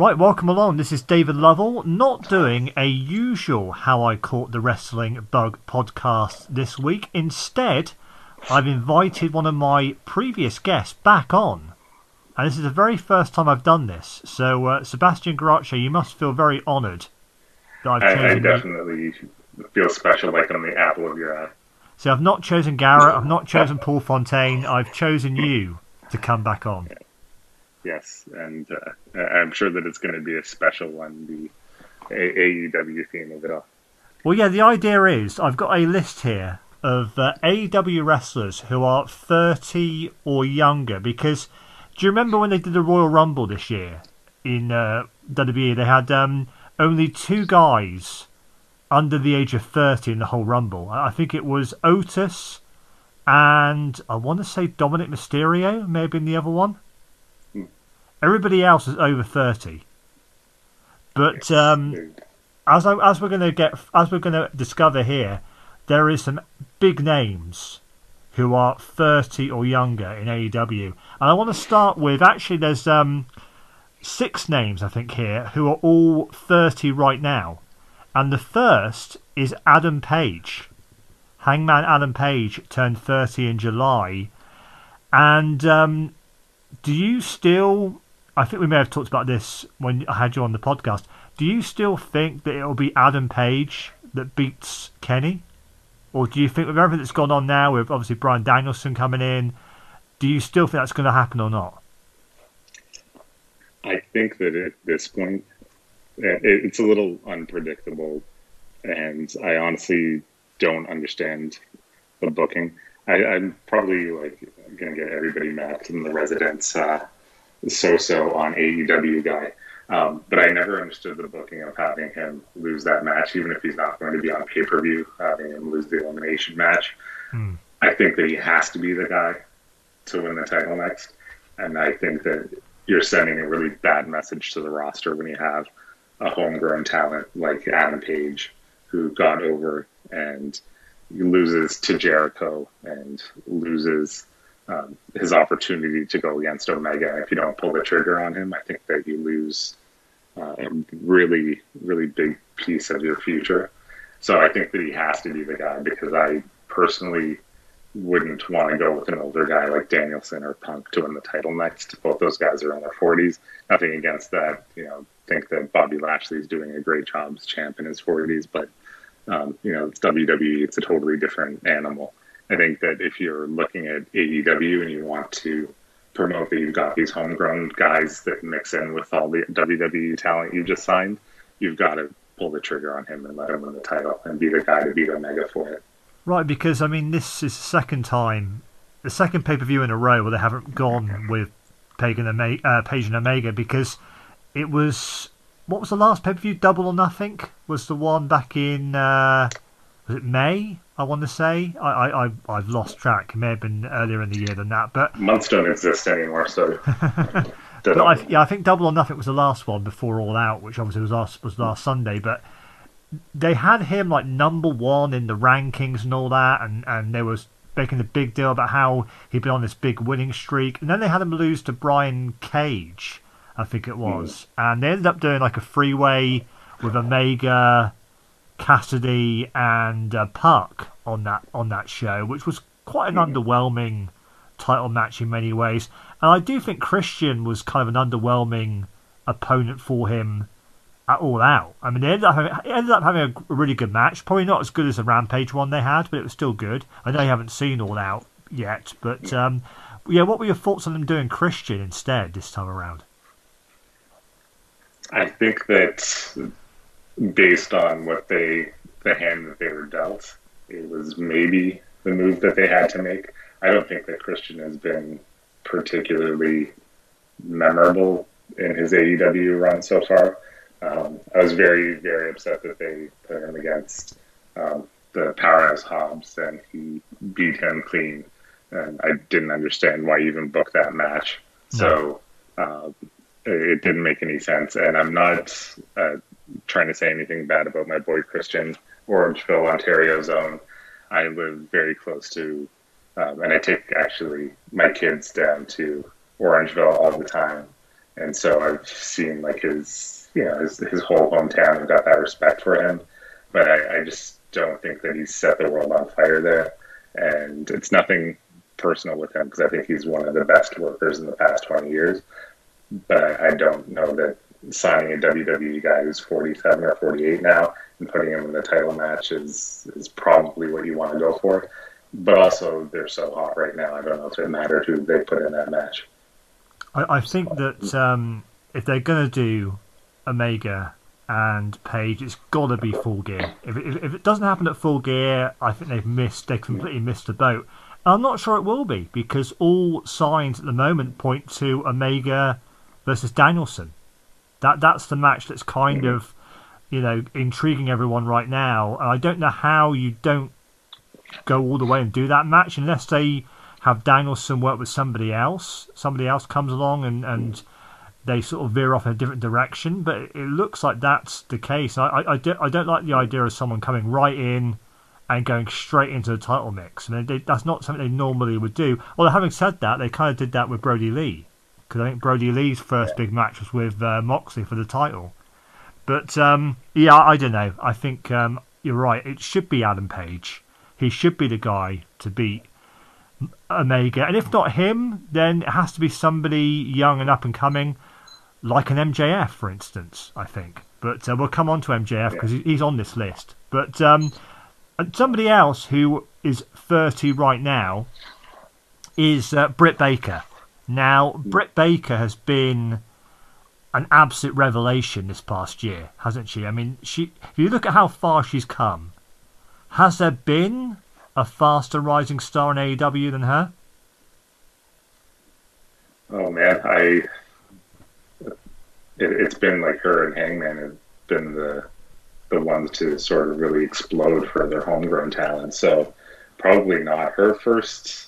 Right, welcome along. This is David Lovell, not doing a usual How I Caught the Wrestling Bug podcast this week. Instead, I've invited one of my previous guests back on. And this is the very first time I've done this. So, Sebastian Garacho, you must feel very honoured that I've chosen... I definitely feel special, like I'm the apple of your eye. So I've not chosen Garrett, I've not chosen Paul Fontaine, I've chosen you to come back on. Yeah. Yes, and I'm sure that it's going to be a special one, the AEW theme of it all. Well, yeah, the idea is I've got a list here of AEW wrestlers who are 30 or younger, because do you remember when they did the Royal Rumble this year in WWE? They had only two guys under the age of 30 in the whole Rumble. I think it was Otis and I want to say Dominic Mysterio may have been the other one. Everybody else is over 30, but as we're going to discover here, there is some big names who are 30 or younger in AEW, and I want to start with actually there's 6 names I think here who are all 30 right now, and the first is Adam Page. Hangman Adam Page turned 30 in July, and do you still? I think we may have talked about this when I had you on the podcast. Do you still think that it'll be Adam Page that beats Kenny? Or do you think with everything that's gone on now, with obviously Bryan Danielson coming in, do you still think that's going to happen or not? I think that at this point, it's a little unpredictable. And I honestly don't understand the booking. I'm probably going to get everybody mad from the residents so-so on AEW guy. But I never understood the booking of having him lose that match, even if he's not going to be on pay-per-view, having him lose the elimination match. Hmm. I think that he has to be the guy to win the title next. And I think that you're sending a really bad message to the roster when you have a homegrown talent like Adam Page, who got over and loses to Jericho and loses his opportunity to go against Omega. If you don't pull the trigger on him, I think that you lose a really, really big piece of your future. So I think that he has to be the guy, because I personally wouldn't want to go with an older guy like Danielson or Punk to win the title next. Both those guys are in their 40s. Nothing against that. Think that Bobby Lashley is doing a great job as champ in his 40s, but it's WWE, it's a totally different animal. I think that if you're looking at AEW and you want to promote that you've got these homegrown guys that mix in with all the WWE talent you just signed, you've got to pull the trigger on him and let him win the title and be the guy to beat Omega for it. Right, because, this is the second pay-per-view in a row where they haven't gone with Page and Omega, because it was... What was the last pay-per-view? Double or Nothing was the one back in, was it May, I want to say? I've lost track. It may have been earlier in the year than that. But months don't exist anymore, so... But I think Double or Nothing was the last one before All Out, which obviously was last Sunday. But they had him number one in the rankings and all that, and they was making a big deal about how he'd been on this big winning streak. And then they had him lose to Brian Cage, I think it was. And they ended up doing a freeway with Omega, Cassidy and Puck on that show, which was quite an underwhelming title match in many ways. And I do think Christian was kind of an underwhelming opponent for him at All Out. They ended up having a really good match. Probably not as good as the Rampage one they had, but it was still good. I know you haven't seen All Out yet, but what were your thoughts on them doing Christian instead this time around? I think that based on what the hand that they were dealt, it was maybe the move that they had to make. I don't think that Christian has been particularly memorable in his AEW run so far. I was very, very upset that they put him against the Powerhouse Hobbs and he beat him clean. And I didn't understand why you even booked that match. So... it didn't make any sense, and I'm not trying to say anything bad about my boy Christian, Orangeville, Ontario zone. I live very close to, and I take actually my kids down to Orangeville all the time, And so I've seen like his whole hometown and got that respect for him. But I just don't think that he's set the world on fire there. And it's nothing personal with him because I think he's one of the best workers in the past 20 years. But I don't know that signing a WWE guy who's 47 or 48 now and putting him in the title match is probably what you want to go for. But also, they're so hot right now, I don't know if it matters who they put in that match. I think that if they're going to do Omega and Page, it's got to be Full Gear. If it doesn't happen at Full Gear, I think they've completely missed the boat. And I'm not sure it will be, because all signs at the moment point to Omega versus Danielson. That's the match that's kind of, intriguing everyone right now. And I don't know how you don't go all the way and do that match unless they have Danielson work with somebody else. Somebody else comes along and they sort of veer off in a different direction. But it looks like that's the case. I don't like the idea of someone coming right in and going straight into the title mix. I mean, that's not something they normally would do. Although having said that, they kind of did that with Brody Lee. Because I think Brody Lee's first big match was with Moxley for the title. But, I don't know. I think you're right. It should be Adam Page. He should be the guy to beat Omega. And if not him, then it has to be somebody young and up and coming, like an MJF, for instance, I think. But we'll come on to MJF because he's on this list. But somebody else who is 30 right now is Britt Baker. Now, Britt Baker has been an absolute revelation this past year, hasn't she? I mean, if you look at how far she's come, has there been a faster rising star in AEW than her? Oh, man. It's been like her and Hangman have been the ones to sort of really explode for their homegrown talent. So probably not her first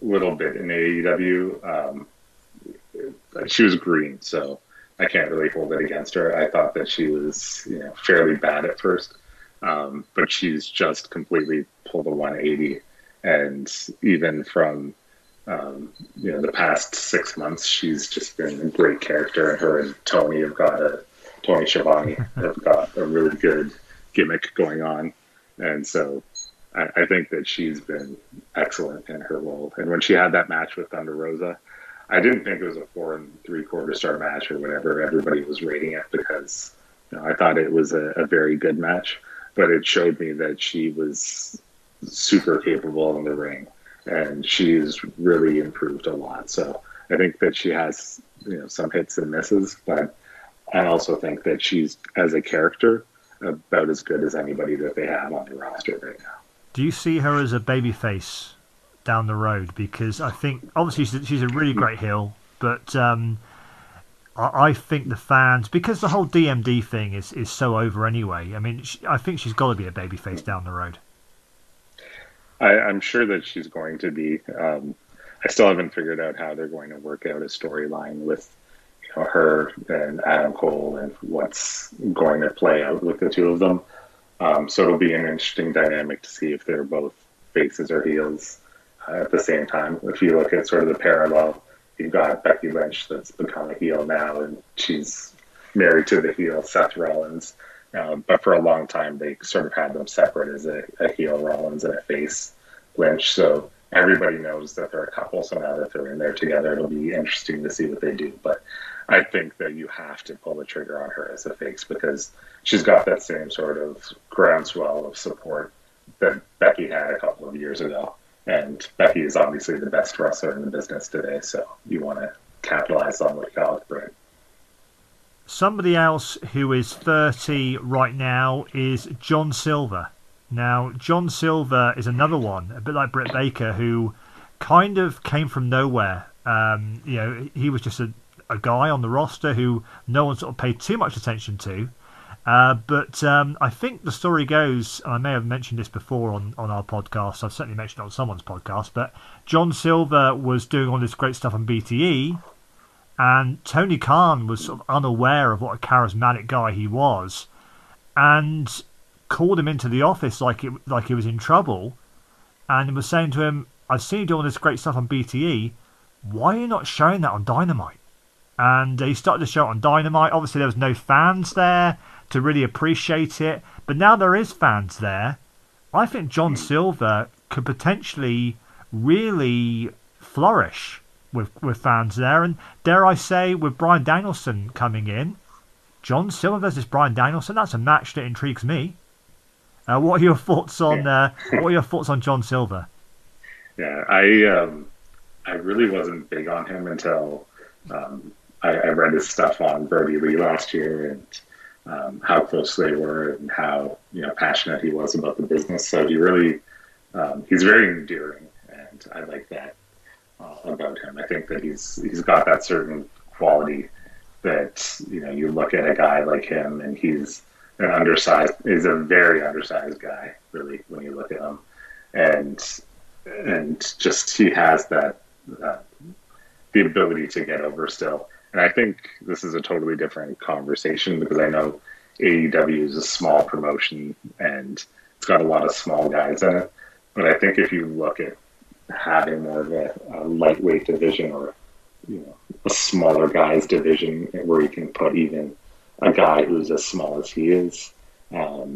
little bit in AEW. She was green, so I can't really hold it against her. I thought that she was fairly bad at first, but she's just completely pulled a 180. And even from the past 6 months, she's just been a great character. And her and Tony Schiavone have got a really good gimmick going on, and so I think that she's been excellent in her role. And when she had that match with Thunder Rosa, I didn't think it was a 4 3/4 star match or whatever everybody was rating it, because I thought it was a very good match. But it showed me that she was super capable in the ring, and she's really improved a lot. So I think that she has some hits and misses, but I also think that she's, as a character, about as good as anybody that they have on the roster right now. Do you see her as a babyface down the road? Because I think, obviously, she's a really great heel, but I think the fans, because the whole DMD thing is so over anyway, I mean, I think she's got to be a babyface down the road. I'm sure that she's going to be. I still haven't figured out how they're going to work out a storyline with her and Adam Cole and what's going to play out with the two of them. So it'll be an interesting dynamic to see if they're both faces or heels at the same time. If you look at sort of the parallel, you've got Becky Lynch that's become a heel now, and she's married to the heel Seth Rollins. But for a long time, they sort of had them separate as a heel Rollins and a face Lynch. So everybody knows that they're a couple, so now that they're in there together, it'll be interesting to see what they do. But I think that you have to pull the trigger on her as a face, because she's got that same sort of groundswell of support that Becky had a couple of years ago. And Becky is obviously the best wrestler in the business today, so you want to capitalize on what you got with Britt. Somebody else who is 30 right now is John Silver. Now, John Silver is another one, a bit like Britt Baker, who kind of came from nowhere. He was just a guy on the roster who no one sort of paid too much attention to. But I think the story goes, and I may have mentioned this before on our podcast, I've certainly mentioned it on someone's podcast, but John Silver was doing all this great stuff on BTE, and Tony Khan was sort of unaware of what a charismatic guy he was, and called him into the office like he was in trouble, and was saying to him, I've seen you doing all this great stuff on BTE, why are you not showing that on Dynamite? And he started the show on Dynamite. Obviously, there was no fans there to really appreciate it. But now there is fans there. I think John Silver could potentially really flourish with fans there. And dare I say, with Bryan Danielson coming in, John Silver versus Bryan Danielson, that's a match that intrigues me. What are your thoughts on John Silver? Yeah, I really wasn't big on him until I read his stuff on Brody Lee last year and how close they were and how passionate he was about the business. So he really he's very endearing, and I like that about him. I think that he's got that certain quality that you look at a guy like him, and he's a very undersized guy, really, when you look at him, and just he has that the ability to get over still. And I think this is a totally different conversation because I know AEW is a small promotion and it's got a lot of small guys in it. But I think if you look at having more of a lightweight division or a smaller guys division where you can put even a guy who's as small as he is, then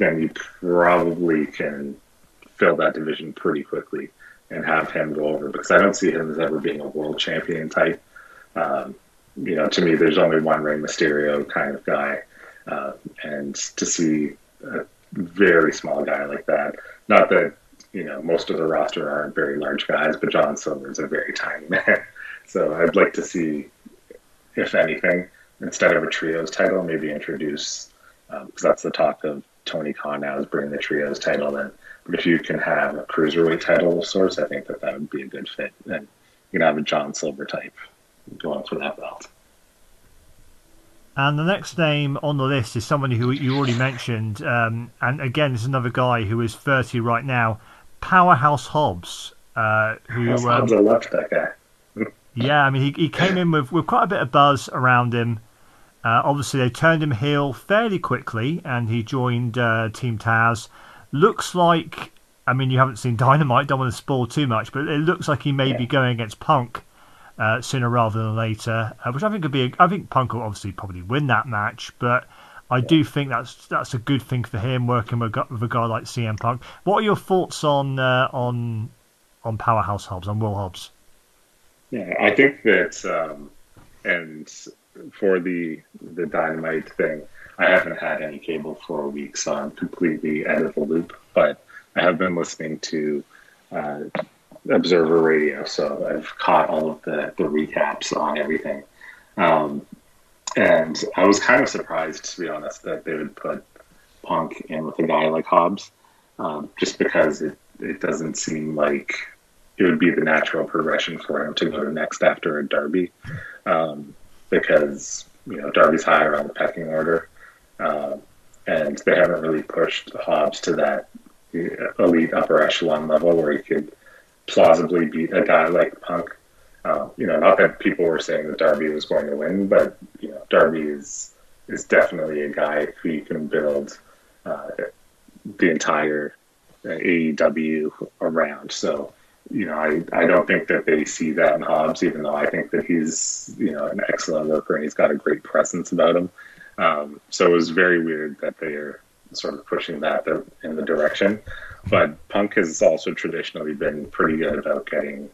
you probably can fill that division pretty quickly and have him go over, because I don't see him as ever being a world champion type. To me, there's only one Rey Mysterio kind of guy. And to see a very small guy like that, not that, most of the roster aren't very large guys, but John Silver is a very tiny man. So I'd like to see, if anything, instead of a trios title, maybe introduce, because that's the talk of Tony Khan now, is bringing the trios title in. But if you can have a cruiserweight title of sorts, I think that would be a good fit. And you can have a John Silver type going for that belt. And the next name on the list is someone who you already mentioned. And again, this is another guy who is 30 right now, Powerhouse Hobbs. Hobbs, I loved that guy. Yeah, I mean, he came in with quite a bit of buzz around him. Obviously, they turned him heel fairly quickly, and he joined Team Taz. Looks like, I mean, you haven't seen Dynamite, don't want to spoil too much, but it looks like he may be going against Punk sooner rather than later, which I think could be. I think Punk will obviously probably win that match, but I do think that's a good thing for him, working with a guy like CM Punk. What are your thoughts on Powerhouse Hobbs, on Will Hobbs? Yeah, I think that, and for the Dynamite thing, I haven't had any cable for a week, so I'm completely out of the loop. But I have been listening to Observer Radio, so I've caught all of the recaps on everything. And I was kind of surprised, to be honest, that they would put Punk in with a guy like Hobbs, just because it doesn't seem like it would be the natural progression for him to go to next after a Darby, because Darby's higher on the pecking order. And they haven't really pushed Hobbs to that elite upper echelon level where he could plausibly beat a guy like Punk. Not that people were saying that Darby was going to win, but Darby is definitely a guy who you can build the entire AEW around. So, I don't think that they see that in Hobbs, even though I think that he's, an excellent worker and he's got a great presence about him. So it was very weird that they're sort of pushing that in the direction. But Punk has also traditionally been pretty good about getting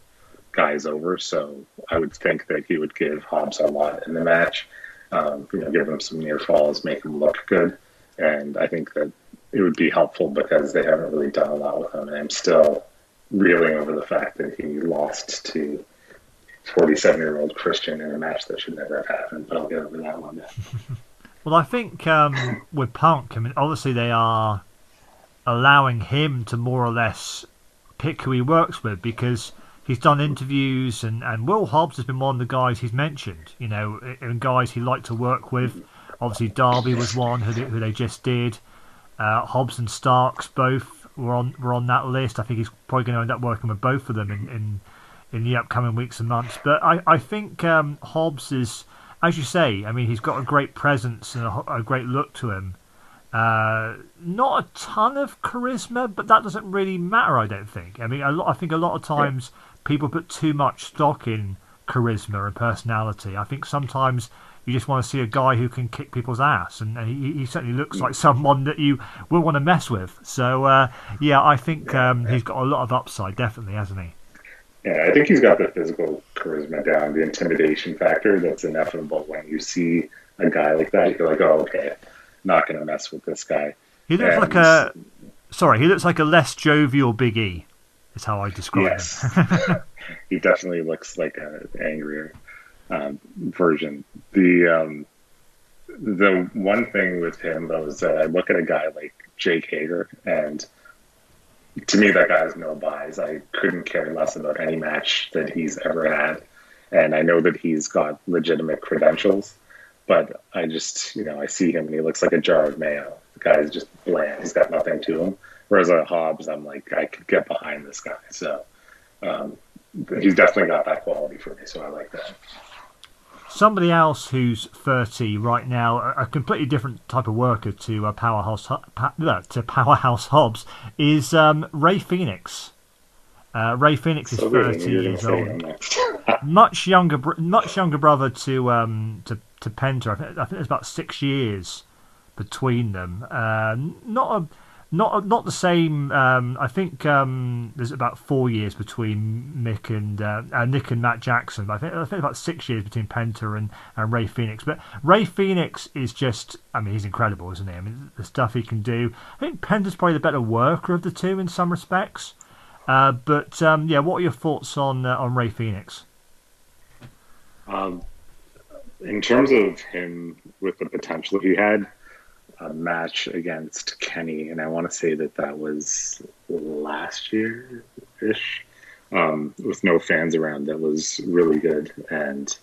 guys over, so I would think that he would give Hobbs a lot in the match, give him some near falls, make him look good. And I think that it would be helpful because they haven't really done a lot with him. And I'm still reeling over the fact that he lost to 47-year-old Christian in a match that should never have happened, but I'll get over that one now. Well, I think with Punk, I mean, obviously they are allowing him to more or less pick who he works with, because he's done interviews and Will Hobbs has been one of the guys he's mentioned, and guys he liked to work with. Obviously, Darby was one who they just did. Hobbs and Starks both were on that list. I think he's probably going to end up working with both of them in the upcoming weeks and months. But I think Hobbs is, as you say, I mean, he's got a great presence and a great look to him. Not a ton of charisma, but that doesn't really matter, I don't think. I mean, I think a lot of times people put too much stock in charisma and personality. I think sometimes you just want to see a guy who can kick people's ass, and he certainly looks like someone that you will want to mess with. So, I think he's got a lot of upside, definitely, hasn't he? Yeah, I think he's got the physical charisma down, the intimidation factor that's inevitable when you see a guy like that. You're like, oh, okay, not going to mess with this guy. He looks like he looks like a less jovial Big E, is how I describe him. He definitely looks like an angrier version. The one thing with him, though, is that I look at a guy like Jake Hager, and to me, that guy has no buys. I couldn't care less about any match that he's ever had, and I know that he's got legitimate credentials, but I just, I see him and he looks like a jar of mayo. The guy's just bland. He's got nothing to him. Whereas on Hobbs, I'm like, I could get behind this guy. So he's definitely got that quality for me, so I like that. Somebody else who's 30 right now, a completely different type of worker to Powerhouse Hobbs, is Rey Fénix. Rey Fénix is 30 years old, much younger brother to Penta. I think there's about 6 years between them. Not the same. I think there's about 4 years between Nick and Matt Jackson. But I think about 6 years between Penta and Rey Fénix. But Rey Fénix is just, he's incredible, isn't he? The stuff he can do. I think Penta's probably the better worker of the two in some respects. What are your thoughts on Rey Fénix? In terms of him with the potential he had, a match against Kenny, and I want to say that was last year-ish, with no fans around. That was really good, and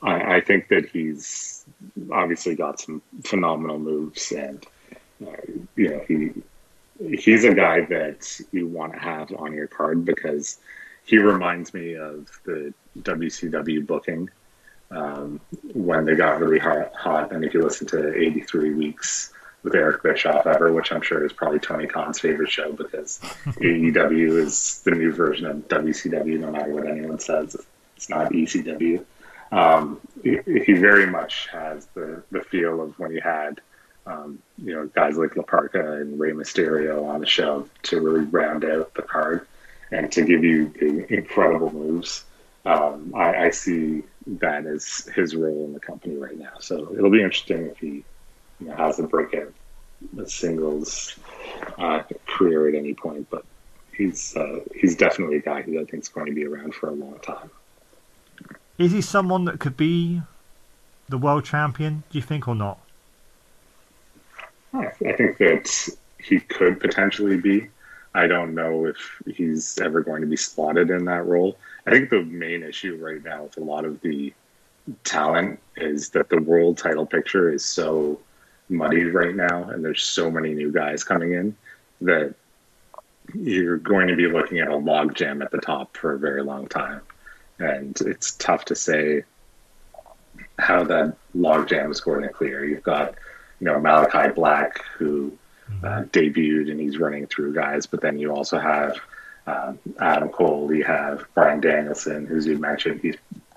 I think that he's obviously got some phenomenal moves, and he's a guy that you want to have on your card because he reminds me of the WCW booking. When they got really hot, and if you listen to 83 Weeks with Eric Bischoff ever, which I'm sure is probably Tony Khan's favorite show because AEW is the new version of WCW, no matter what anyone says, it's not ECW. He very much has the feel of when he had guys like La Parca and Rey Mysterio on the show to really round out the card and to give you the incredible moves. I see that as his role in the company right now. So it'll be interesting if he has a breakout singles career at any point. But he's definitely a guy who I think is going to be around for a long time. Is he someone that could be the world champion, do you think, or not? I think that he could potentially be. I don't know if he's ever going to be slotted in that role. I think the main issue right now with a lot of the talent is that the world title picture is so muddy right now, and there's so many new guys coming in that you're going to be looking at a logjam at the top for a very long time. And it's tough to say how that logjam is going to clear. You've got, Malachi Black, who debuted, and he's running through guys, but then you also have Adam Cole, you have Bryan Danielson, who's you mentioned, he's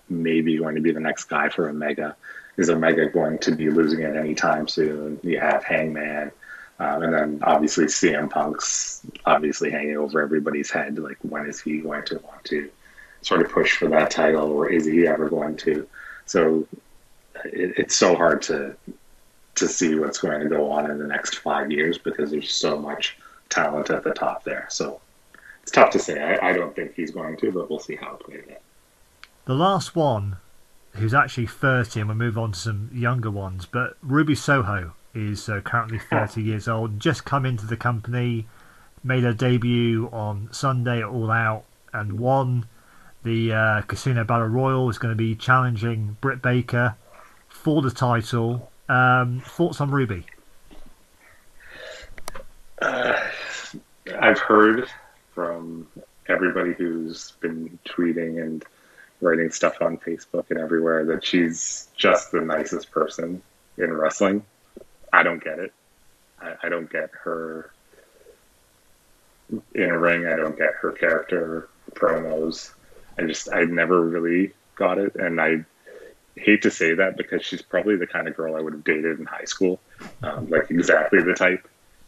maybe going to be the next guy for Omega. Is Omega going to be losing it anytime soon? You have Hangman, and then obviously CM Punk's obviously hanging over everybody's head, like when is he going to want to sort of push for that title, or is he ever going to? So it's so hard to see what's going to go on in the next 5 years because there's so much talent at the top there. So it's tough to say. I don't think he's going to, but we'll see how it plays out. The last one, who's actually 30, and we'll move on to some younger ones, but Ruby Soho is currently 30 years old, just come into the company, made her debut on Sunday at All Out, and won the Casino Battle Royal. Is going to be challenging Britt Baker for the title. Thoughts on Ruby? I've heard from everybody who's been tweeting and writing stuff on Facebook and everywhere that she's just the nicest person in wrestling. I don't get it. I don't get her in a ring. I don't get her character, promos. I never really got it. And I hate to say that because she's probably the kind of girl I would have dated in high school, like exactly the type.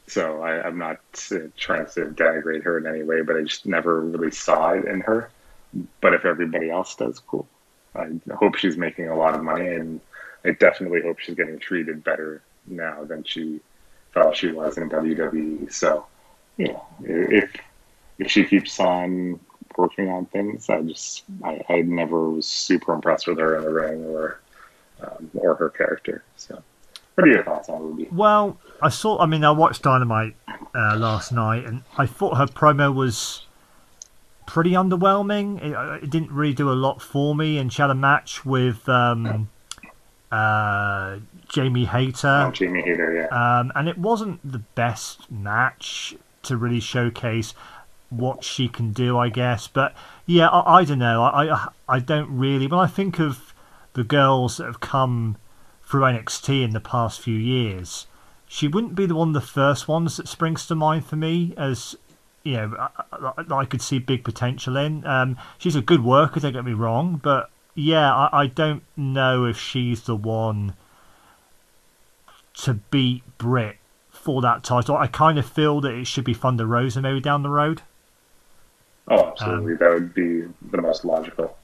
So I'm not trying to denigrate her in any way, but I just never really saw it in her. But if everybody else does, cool. I hope she's making a lot of money, and I definitely hope she's getting treated better now than she felt she was in WWE. So, you know, if she keeps on working on things, I never was super impressed with her in the ring or her character. So, what are your thoughts on Ruby? Well, I watched Dynamite last night, and I thought her promo was pretty underwhelming. It didn't really do a lot for me, and she had a match with Jamie Hayter. Oh, Jamie Hayter, yeah. And it wasn't the best match to really showcase what she can do, I guess. But yeah, I don't know. I don't really. When I think of the girls that have come through NXT in the past few years, she wouldn't be one of the first ones that springs to mind for me as, you know, I could see big potential in. She's a good worker, don't get me wrong, but yeah, I don't know if she's the one to beat Britt for that title. I kind of feel that it should be Thunder Rosa maybe down the road. Oh, absolutely. That would be the most logical.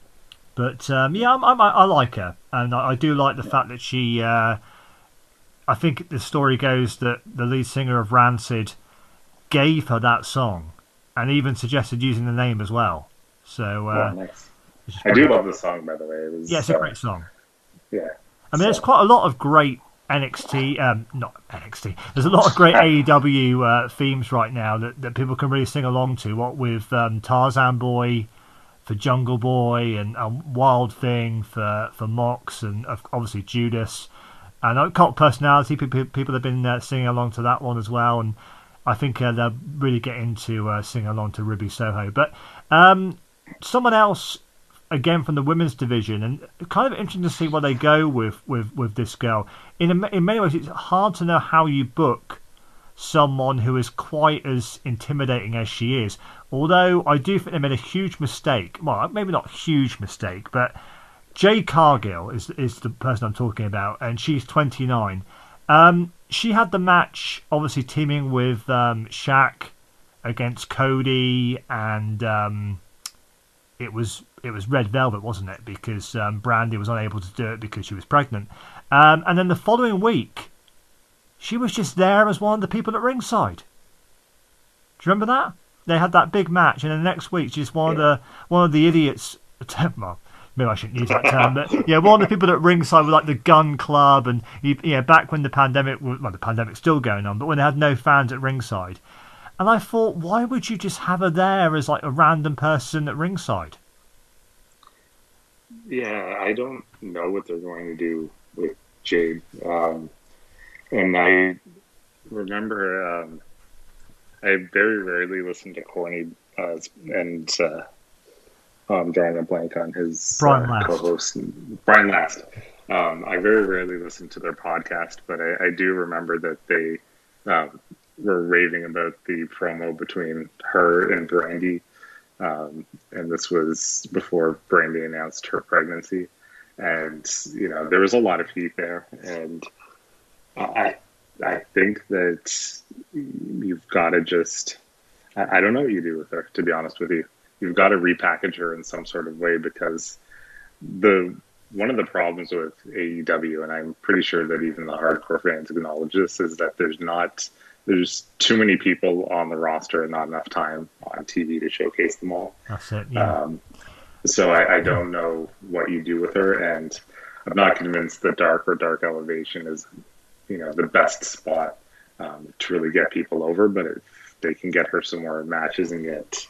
But yeah, I like her, and I do like the fact that she. I think the story goes that the lead singer of Rancid gave her that song, and even suggested using the name as well. So nice. I do love the song, by the way. It's a great song. Yeah, I mean, there's quite a lot of great There's a lot of great AEW themes right now that people can really sing along to. What with Tarzan Boy for Jungle Boy, and Wild Thing for Mox, and obviously Judas, and Cult Personality. People have been singing along to that one as well, and I think they'll really get into singing along to Ruby Soho. But someone else, again, from the women's division, and kind of interesting to see where they go with this girl. In many ways, it's hard to know how you book someone who is quite as intimidating as she is. Although I do think they made a huge mistake. Well, maybe not a huge mistake, but Jay Cargill is the person I'm talking about, and she's 29. She had the match, obviously teaming with Shaq against Cody, and it was Red Velvet, wasn't it? Because Brandy was unable to do it because she was pregnant. And then the following week, she was just there as one of the people at ringside. Do you remember that? They had that big match, and then the next week, she's one of the idiots. Well, maybe I shouldn't use that term, but yeah, one of the people at ringside with like the Gun Club, and yeah, back when the pandemic's still going on, but when they had no fans at ringside. And I thought, why would you just have her there as like a random person at ringside? Yeah, I don't know what they're going to do with Jade. And I remember I very rarely listen to Corny I'm drawing a blank on his co-host, Brian Last. I very rarely listen to their podcast, but I do remember that they were raving about the promo between her and Brandy. And this was before Brandy announced her pregnancy. And, you know, there was a lot of heat there. And I think that you've got to just... I don't know what you do with her, to be honest with you. You've got to repackage her in some sort of way, because one of the problems with AEW, and I'm pretty sure that even the hardcore fans acknowledge this, is that there's too many people on the roster and not enough time on TV to showcase them all. That's it, yeah. So I don't know what you do with her, and I'm not convinced that Dark Elevation is, you know, the best spot to really get people over. But if they can get her some more matches and get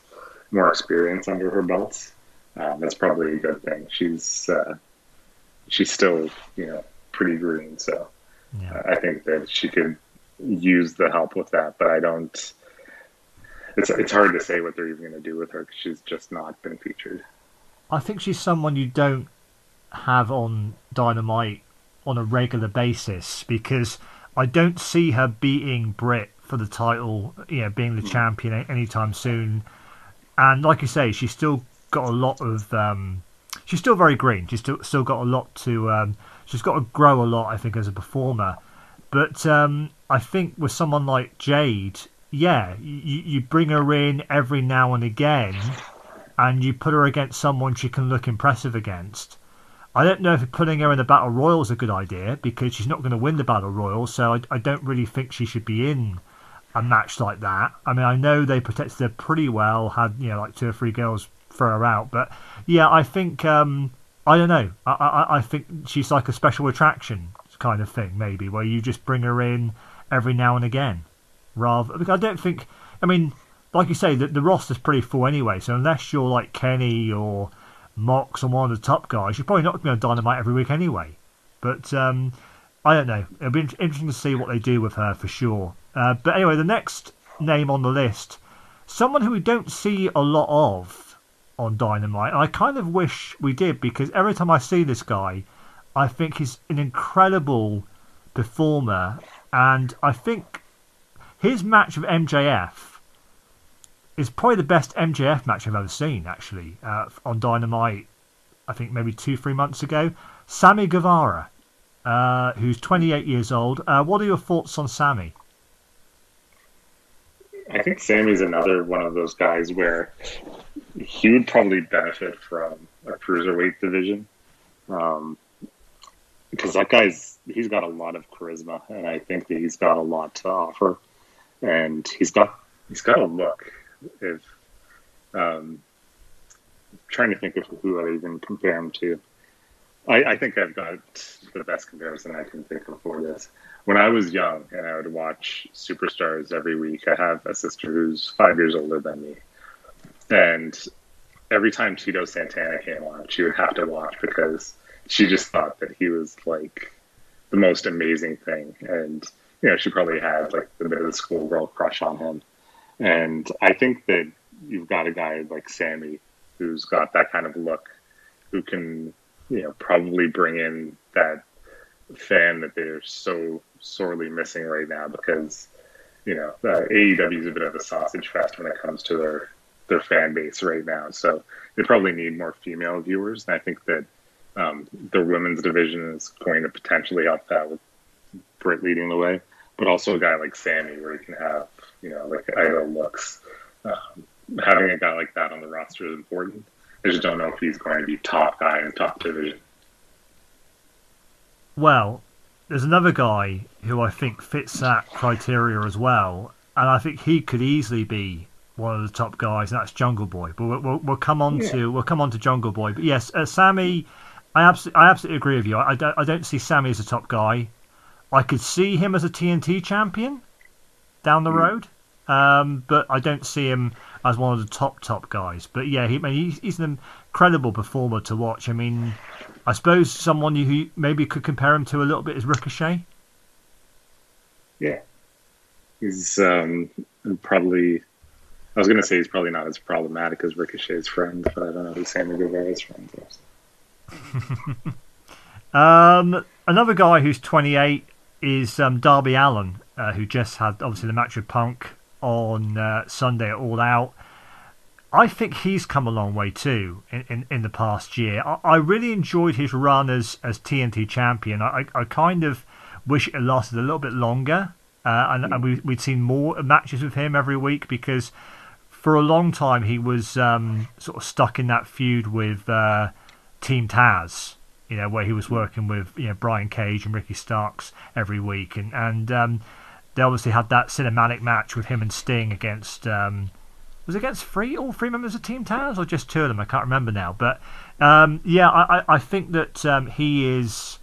more experience under her belts, that's probably a good thing. She's still, you know, pretty green, so yeah. I think that she could use the help with that, but I don't. It's hard to say what they're even going to do with her, because she's just not been featured. I think she's someone you don't have on Dynamite on a regular basis, because I don't see her beating Britt for the title, you know, being the champion anytime soon. And like you say, she's still got a lot of she's still very green. She's still got a lot to she's got to grow a lot, I think, as a performer. But I think with someone like Jade, yeah, you bring her in every now and again, and you put her against someone she can look impressive against. I don't know if putting her in the Battle Royal is a good idea, because she's not going to win the Battle Royal, so I don't really think she should be in a match like that. I mean, I know they protected her pretty well, had, you know, like 2 or 3 girls throw her out, but yeah, I think, I don't know, I think she's like a special attraction kind of thing, maybe, where you just bring her in every now and again, rather, because I don't think, I mean, like you say, the roster's pretty full anyway, so unless you're like Kenny or Mox and one of the top guys, you're probably not going to be on Dynamite every week anyway. But I don't know. It'll be interesting to see what they do with her for sure. But anyway, the next name on the list, someone who we don't see a lot of on Dynamite, and I kind of wish we did, because every time I see this guy, I think he's an incredible performer, and I think his match with MJF is probably the best MJF match I've ever seen, actually, on Dynamite, I think maybe 2-3 months ago. Sammy Guevara, who's 28 years old. What are your thoughts on Sammy? I think Sammy's another one of those guys where he would probably benefit from a cruiserweight division. Because that guy's, he's got a lot of charisma, and I think that he's got a lot to offer. And he's got a look. If I'm trying to think of who I even compare him to. I think I've got the best comparison I can think of for this. When I was young and I would watch Superstars every week, I have a sister who's 5 years older than me. And every time Tito Santana came on, she would have to watch because she just thought that he was like the most amazing thing. And, you know, she probably had like the middle schoolgirl crush on him. And I think that you've got a guy like Sammy who's got that kind of look, who can, you know, probably bring in that fan that they're so sorely missing right now, because, you know, AEW is a bit of a sausage fest when it comes to their fan base right now. So they probably need more female viewers. And I think that the women's division is going to potentially help that with Britt leading the way. But also a guy like Sammy, where you can have, you know, like idol looks. Having a guy like that on the roster is important. I just don't know if he's going to be top guy in top division. Well, there's another guy who I think fits that criteria as well, and I think he could easily be one of the top guys, and that's Jungle Boy. But we'll come on to Jungle Boy. But yes, Sammy, I absolutely agree with you. I don't see Sammy as a top guy. I could see him as a TNT champion down the road, but I don't see him as one of the top guys. But yeah, he's an incredible performer to watch. I mean, I suppose someone who maybe could compare him to a little bit is Ricochet. Yeah, he's probably. I was going to say he's probably not as problematic as Ricochet's friend, but I don't know who Sammy Guevara's friend is. Another guy who's 28. Is Darby Allin, who just had obviously the match with Punk on Sunday at All Out. I think he's come a long way too in the past year. I really enjoyed his run as TNT champion. I kind of wish it lasted a little bit longer, and we'd seen more matches with him every week, because for a long time he was sort of stuck in that feud with Team Taz. You know, where he was working with, you know, Brian Cage and Ricky Starks every week, and they obviously had that cinematic match with him and Sting against was it against all three members of Team Taz, or just 2 of them? I can't remember now. But yeah, I think that he is.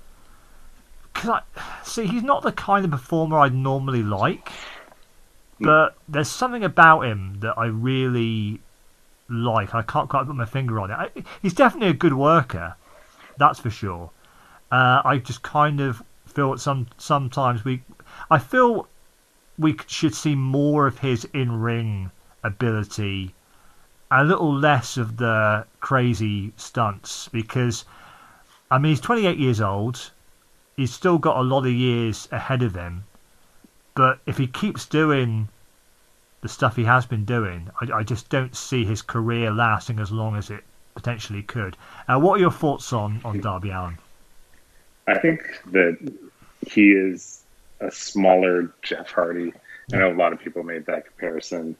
Cause he's not the kind of performer I'd normally like, but there's something about him that I really like. I can't quite put my finger on it. He's definitely a good worker. That's for sure. I just kind of feel sometimes we should see more of his in-ring ability, and a little less of the crazy stunts, because, I mean, he's 28 years old. He's still got a lot of years ahead of him. But if he keeps doing the stuff he has been doing, I just don't see his career lasting as long as it potentially could. What are your thoughts on Darby Allin? I think that he is a smaller Jeff Hardy. I know a lot of people made that comparison,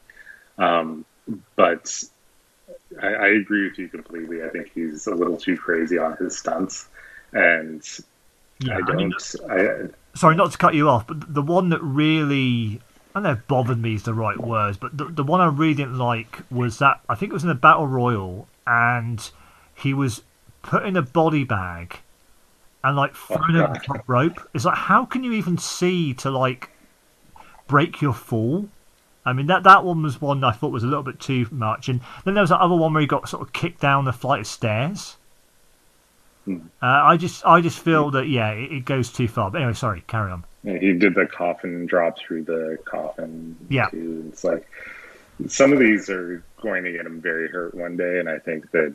but I agree with you completely. I think he's a little too crazy on his stunts, and sorry, not to cut you off, but the one that really, I don't know if bothered me is the right words, but the one I really didn't like was that, I think it was in the Battle Royal, and he was put in a body bag and like thrown over the top rope. It's like, how can you even see to like break your fall? I mean, that one was one I thought was a little bit too much. And then there was that other one where he got sort of kicked down the flight of stairs. I just feel that, it goes too far. But anyway, sorry, carry on. Yeah, he did the coffin drop through the coffin. Yeah. Too. It's like, some of these are going to get him very hurt one day. And I think that,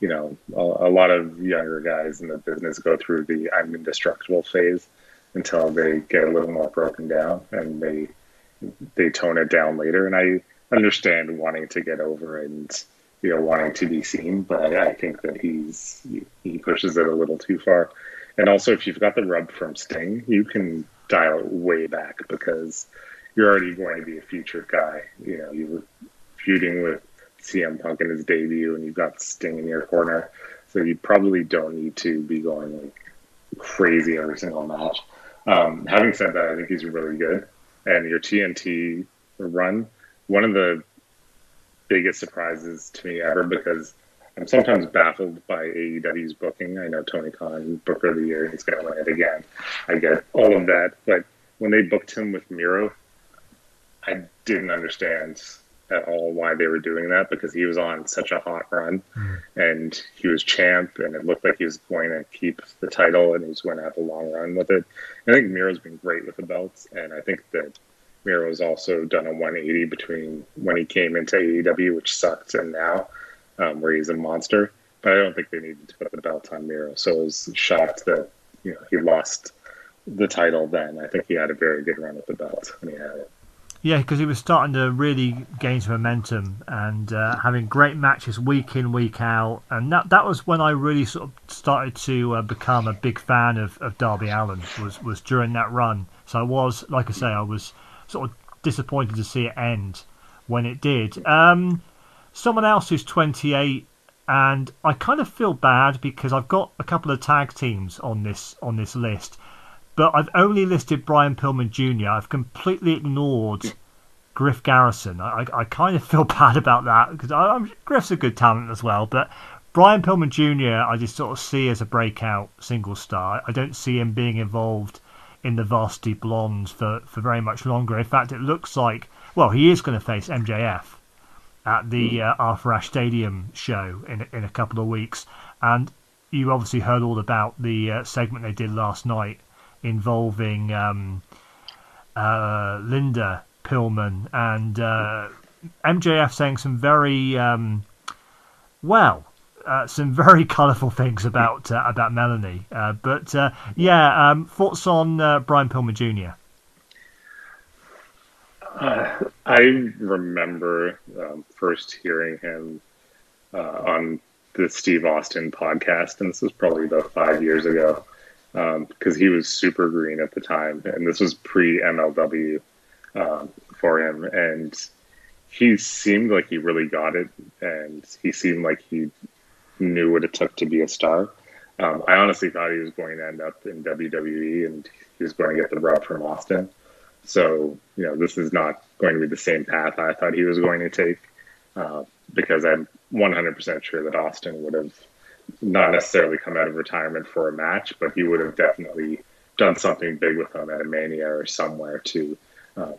a lot of younger guys in the business go through the I'm indestructible phase until they get a little more broken down and they tone it down later. And I understand wanting to get over and wanting to be seen, but I think that he pushes it a little too far. And also, if you've got the rub from Sting, you can dial it way back because you're already going to be a featured guy. You were feuding with CM Punk in his debut, and you've got Sting in your corner, so you probably don't need to be going like crazy every single match. Having said that, I think he's really good. And your TNT run, one of the biggest surprises to me ever, because I'm sometimes baffled by AEW's booking. I know Tony Khan, Booker of the Year, he's going to win it again. I get all of that. But when they booked him with Miro, I didn't understand at all why they were doing that, because he was on such a hot run and he was champ and it looked like he was going to keep the title and he was going to have a long run with it. I think Miro's been great with the belts, and I think that Miro's also done a 180 between when he came into AEW, which sucked, and now where he's a monster. But I don't think they needed to put the belt on Miro, so I was shocked that he lost the title then. I think he had a very good run with the belt when he had it. Yeah, because he was starting to really gain some momentum and having great matches week in, week out. And that was when I really sort of started to become a big fan of Darby Allin, was during that run. So I was, like I say, I was sort of disappointed to see it end when it did. Someone else who's 28, and I kind of feel bad because I've got a couple of tag teams on this list. But I've only listed Brian Pillman Jr. I've completely ignored Griff Garrison. I kind of feel bad about that because Griff's a good talent as well. But Brian Pillman Jr. I just sort of see as a breakout single star. I don't see him being involved in the Varsity Blondes for very much longer. In fact, it looks like, well, he is going to face MJF at the Arthur Ashe Stadium show in a couple of weeks. And you obviously heard all about the segment they did last night involving Linda Pillman and MJF saying some very colourful things about Melanie. Thoughts on Brian Pillman Jr.? I remember first hearing him on the Steve Austin podcast, and this was probably about 5 years ago. Because he was super green at the time, and this was pre-MLW for him, and he seemed like he really got it, and he seemed like he knew what it took to be a star. I honestly thought he was going to end up in WWE, and he was going to get the rub from Austin. So, this is not going to be the same path I thought he was going to take, because I'm 100% sure that Austin would have not necessarily come out of retirement for a match, but he would have definitely done something big with him at a Mania or somewhere to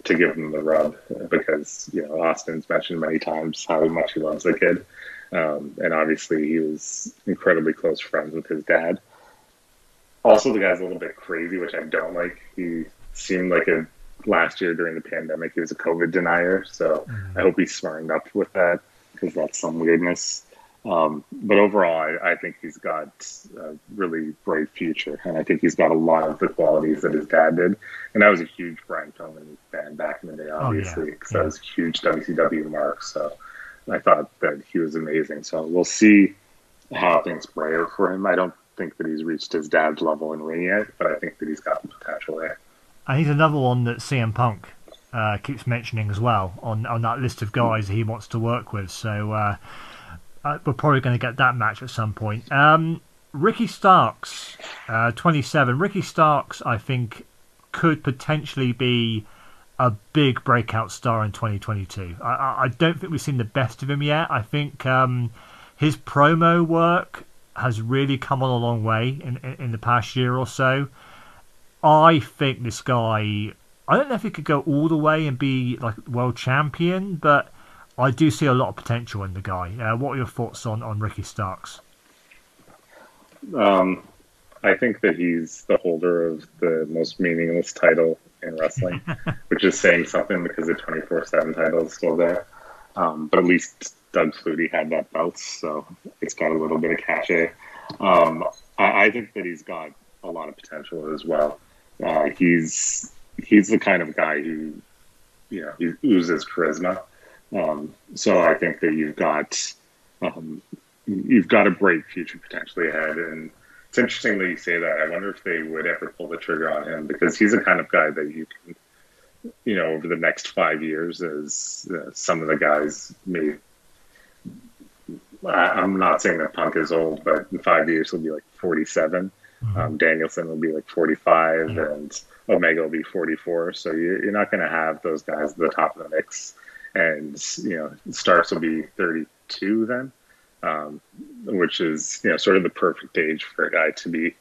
give him the rub, because Austin's mentioned many times how much he loves the kid, and obviously he was incredibly close friends with his dad. Also, the guy's a little bit crazy, which I don't like. He seemed like last year during the pandemic he was a COVID denier, so I hope he's smartened up with that, because that's some weirdness. But overall, I think he's got a really bright future, and I think he's got a lot of the qualities that his dad did. And I was a huge Brian Pillman fan back in the day, obviously, because I was a huge WCW mark, so I thought that he was amazing. So we'll see how things play out for him. I don't think that he's reached his dad's level in ring yet, but I think that he's got the potential there. And he's another one that CM Punk keeps mentioning as well on that list of guys that he wants to work with. So we're probably going to get that match at some point. Ricky Starks, 27. Ricky Starks, I think, could potentially be a big breakout star in 2022. I don't think we've seen the best of him yet. I think his promo work has really come on a long way in the past year or so. I think this guy, I don't know if he could go all the way and be like world champion, but I do see a lot of potential in the guy. What are your thoughts on Ricky Starks? I think that he's the holder of the most meaningless title in wrestling, which is saying something because the 24/7 title is still there. But at least Doug Flutie had that belt, so it's got a little bit of cachet. I think that he's got a lot of potential as well. He's the kind of guy who, you know, he oozes charisma. So I think that you've got a bright future potentially ahead. And it's interesting that you say that. I wonder if they would ever pull the trigger on him, because he's the kind of guy that you can, you know, over the next 5 years, as some of the guys may. I'm not saying that Punk is old, but in 5 years he'll be like 47. Danielson will be like 45, yeah. And Omega will be 44. So you're not going to have those guys at the top of the mix. And, you know, Starks will be 32 then. Which is, you know, sort of the perfect age for a guy to be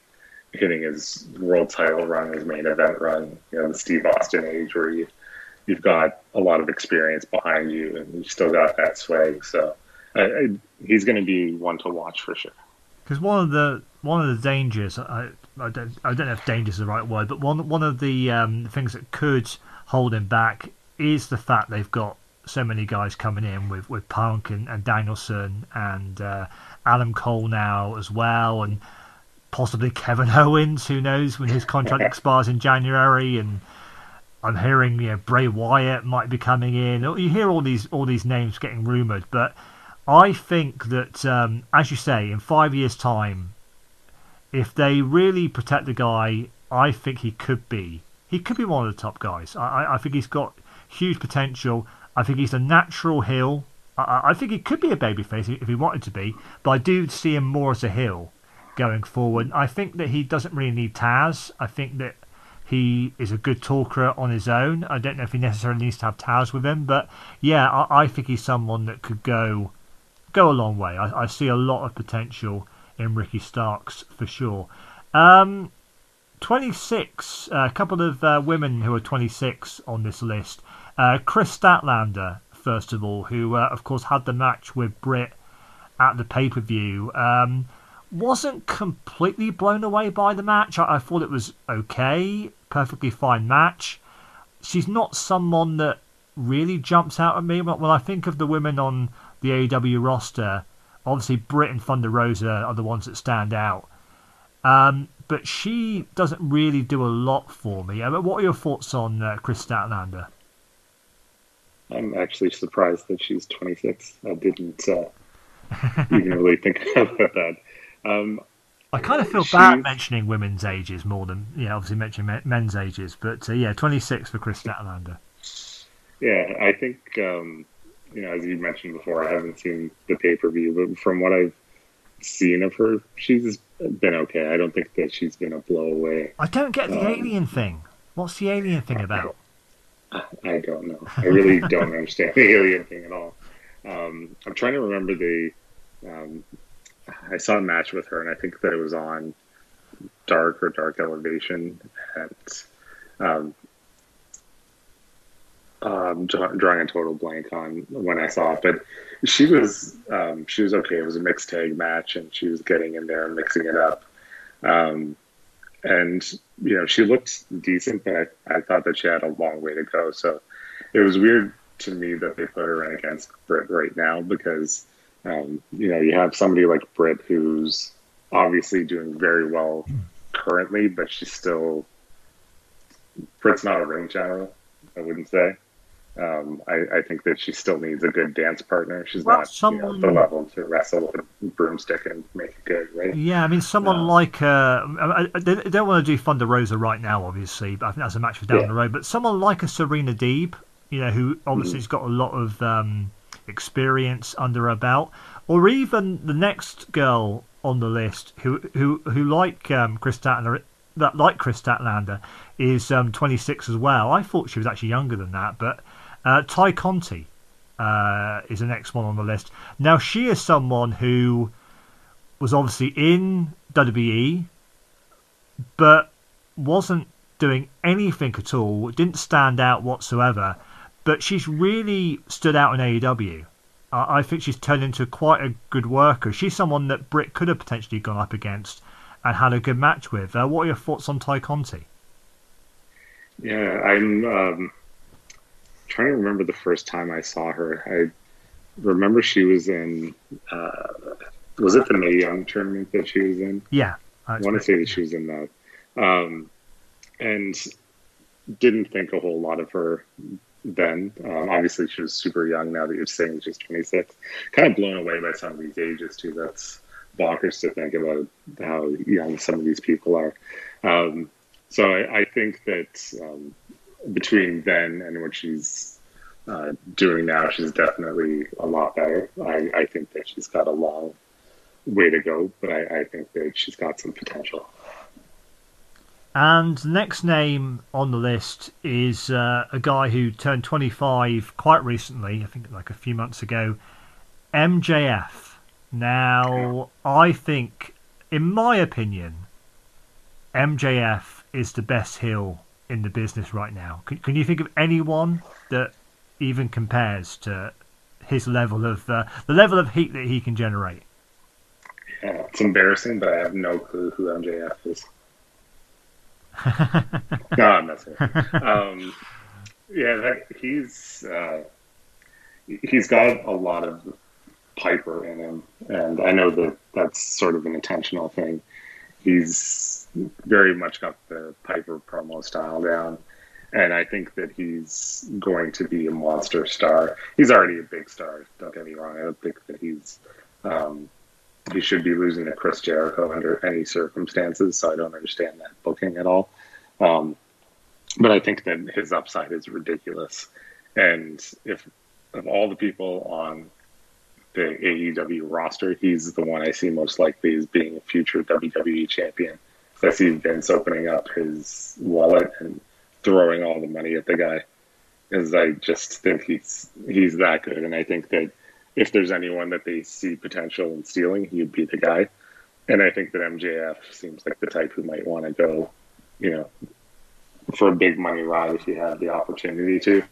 hitting his world title run, his main event run, you know, the Steve Austin age, where you've got a lot of experience behind you and you've still got that swag. So he's going to be one to watch for sure. Because one of the dangers, I don't know if danger is the right word, but one of the things that could hold him back is the fact they've got so many guys coming in with Punk and Danielson and Adam Cole now as well, and possibly Kevin Owens, who knows, when his contract expires in January. And I'm hearing, you know, Bray Wyatt might be coming in. You hear all these names getting rumoured, but I think that as you say, in 5 years time, if they really protect the guy, I think he could be one of the top guys. I think he's got huge potential. I think he's a natural heel. I think he could be a babyface if he wanted to be, but I do see him more as a heel going forward. I think that he doesn't really need Taz. I think that he is a good talker on his own. I don't know if he necessarily needs to have Taz with him, but yeah, I think he's someone that could go a long way. I see a lot of potential in Ricky Starks for sure. 26, a couple of women who are 26 on this list. Chris Statlander, first of all, who, of course, had the match with Britt at the pay-per-view. Wasn't completely blown away by the match. I thought it was okay, perfectly fine match. She's not someone that really jumps out at me. When I think of the women on the AEW roster, obviously Britt and Thunder Rosa are the ones that stand out. But she doesn't really do a lot for me. I mean, what are your thoughts on Chris Statlander? I'm actually surprised that she's 26. I didn't even really think about that. I kind of feel bad mentioning women's ages more than, yeah, obviously mentioning men's ages. But yeah, 26 for Chris Statlander. Yeah, I think, you know, as you mentioned before, I haven't seen the pay-per-view, but from what I've seen of her, she's been okay. I don't think that she's been a blow away. I don't get the alien thing. What's the alien thing about? I don't know. I really don't understand the alien thing at all. I'm trying to remember the... I saw a match with her, and I think that it was on Dark or Dark Elevation. And I'm drawing a total blank on when I saw it, but she was okay. It was a mixed tag match, and she was getting in there and mixing it up. And, you know, she looked decent, but I thought that she had a long way to go. So it was weird to me that they put her in against Britt right now, because, you know, you have somebody like Britt who's obviously doing very well currently, but Britt's not a ring general, I wouldn't say. I think that she still needs a good dance partner. She's not the level to wrestle with a broomstick and make it good, right? Yeah, I mean, someone like... they don't want to do Thunder Rosa right now, obviously, but I think that's a match for down the road. But someone like a Serena Deeb, you know, who obviously has got a lot of experience under her belt, or even the next girl on the list who like Chris Statlander, is 26 as well. I thought she was actually younger than that, but... Ty Conti is the next one on the list. Now, she is someone who was obviously in WWE, but wasn't doing anything at all, didn't stand out whatsoever, but she's really stood out in AEW. I think she's turned into quite a good worker. She's someone that Britt could have potentially gone up against and had a good match with. What are your thoughts on Ty Conti? Yeah, I'm... trying to remember the first time I saw her. I remember she was in was it the Mae Young tournament that she was in? Yeah, I want to say that she was in that, and didn't think a whole lot of her then. Obviously she was super young. Now that you're saying she's 26, kind of blown away by some of these ages too. That's bonkers to think about how young some of these people are. So I think that between then and what she's doing now, she's definitely a lot better. I think that she's got a long way to go, but I think that she's got some potential. And the next name on the list is a guy who turned 25 quite recently, I think like a few months ago, MJF. Now, I think, in my opinion, MJF is the best heel in the business right now. Can you think of anyone that even compares to his level of the level of heat that he can generate? Yeah, it's embarrassing, but I have no clue who MJF is. No, I'm not saying. He's got a lot of Piper in him, and I know that that's sort of an intentional thing. He's very much got the Piper promo style down, and I think that he's going to be a monster star. He's already a big star, don't get me wrong. I don't think that he's he should be losing to Chris Jericho under any circumstances, so I don't understand that booking at all. But I think that his upside is ridiculous. And if of all the people on the AEW roster, he's the one I see most likely as being a future WWE champion. I see Vince opening up his wallet and throwing all the money at the guy, because I just think he's that good. And I think that if there's anyone that they see potential in stealing, he'd be the guy. And I think that MJF seems like the type who might want to go, you know, for a big money ride if he had the opportunity to.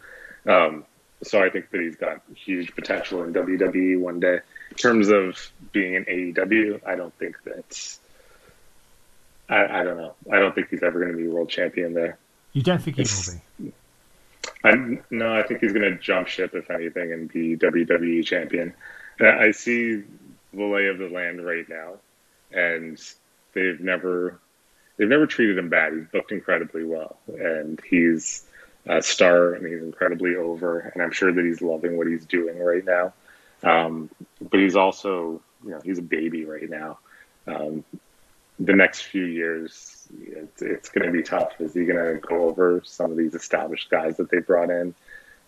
So I think that he's got huge potential in WWE one day. In terms of being in AEW, I don't think that's... I don't know. I don't think he's ever going to be world champion there. You don't think he will be? No, I think he's going to jump ship, if anything, and be WWE champion. I see the lay of the land right now, and they've never treated him bad. He's booked incredibly well, and he's a star, and he's incredibly over, and I'm sure that he's loving what he's doing right now. But he's also, you know, he's a baby right now. The next few years, it's going to be tough. Is he going to go over some of these established guys that they brought in?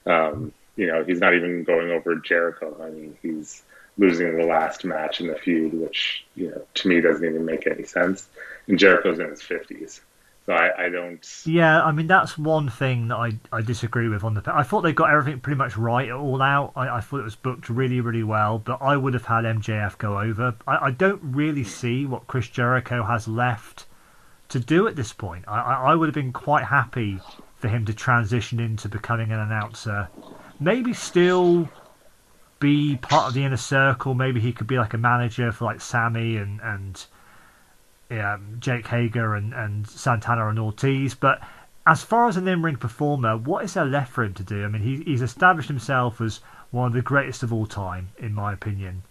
You know, he's not even going over Jericho. I mean, he's losing the last match in the feud, which, you know, to me doesn't even make any sense. And Jericho's in his 50s. So I don't... Yeah, I mean, that's one thing that I disagree with on the... I thought they got everything pretty much right all out. I thought it was booked really, really well, but I would have had MJF go over. I don't really see what Chris Jericho has left to do at this point. I would have been quite happy for him to transition into becoming an announcer. Maybe still be part of the inner circle. Maybe he could be like a manager for like Sammy and Jake Hager and Santana and Ortiz, but as far as an in-ring performer, what is there left for him to do? I mean, he's established himself as one of the greatest of all time, in my opinion.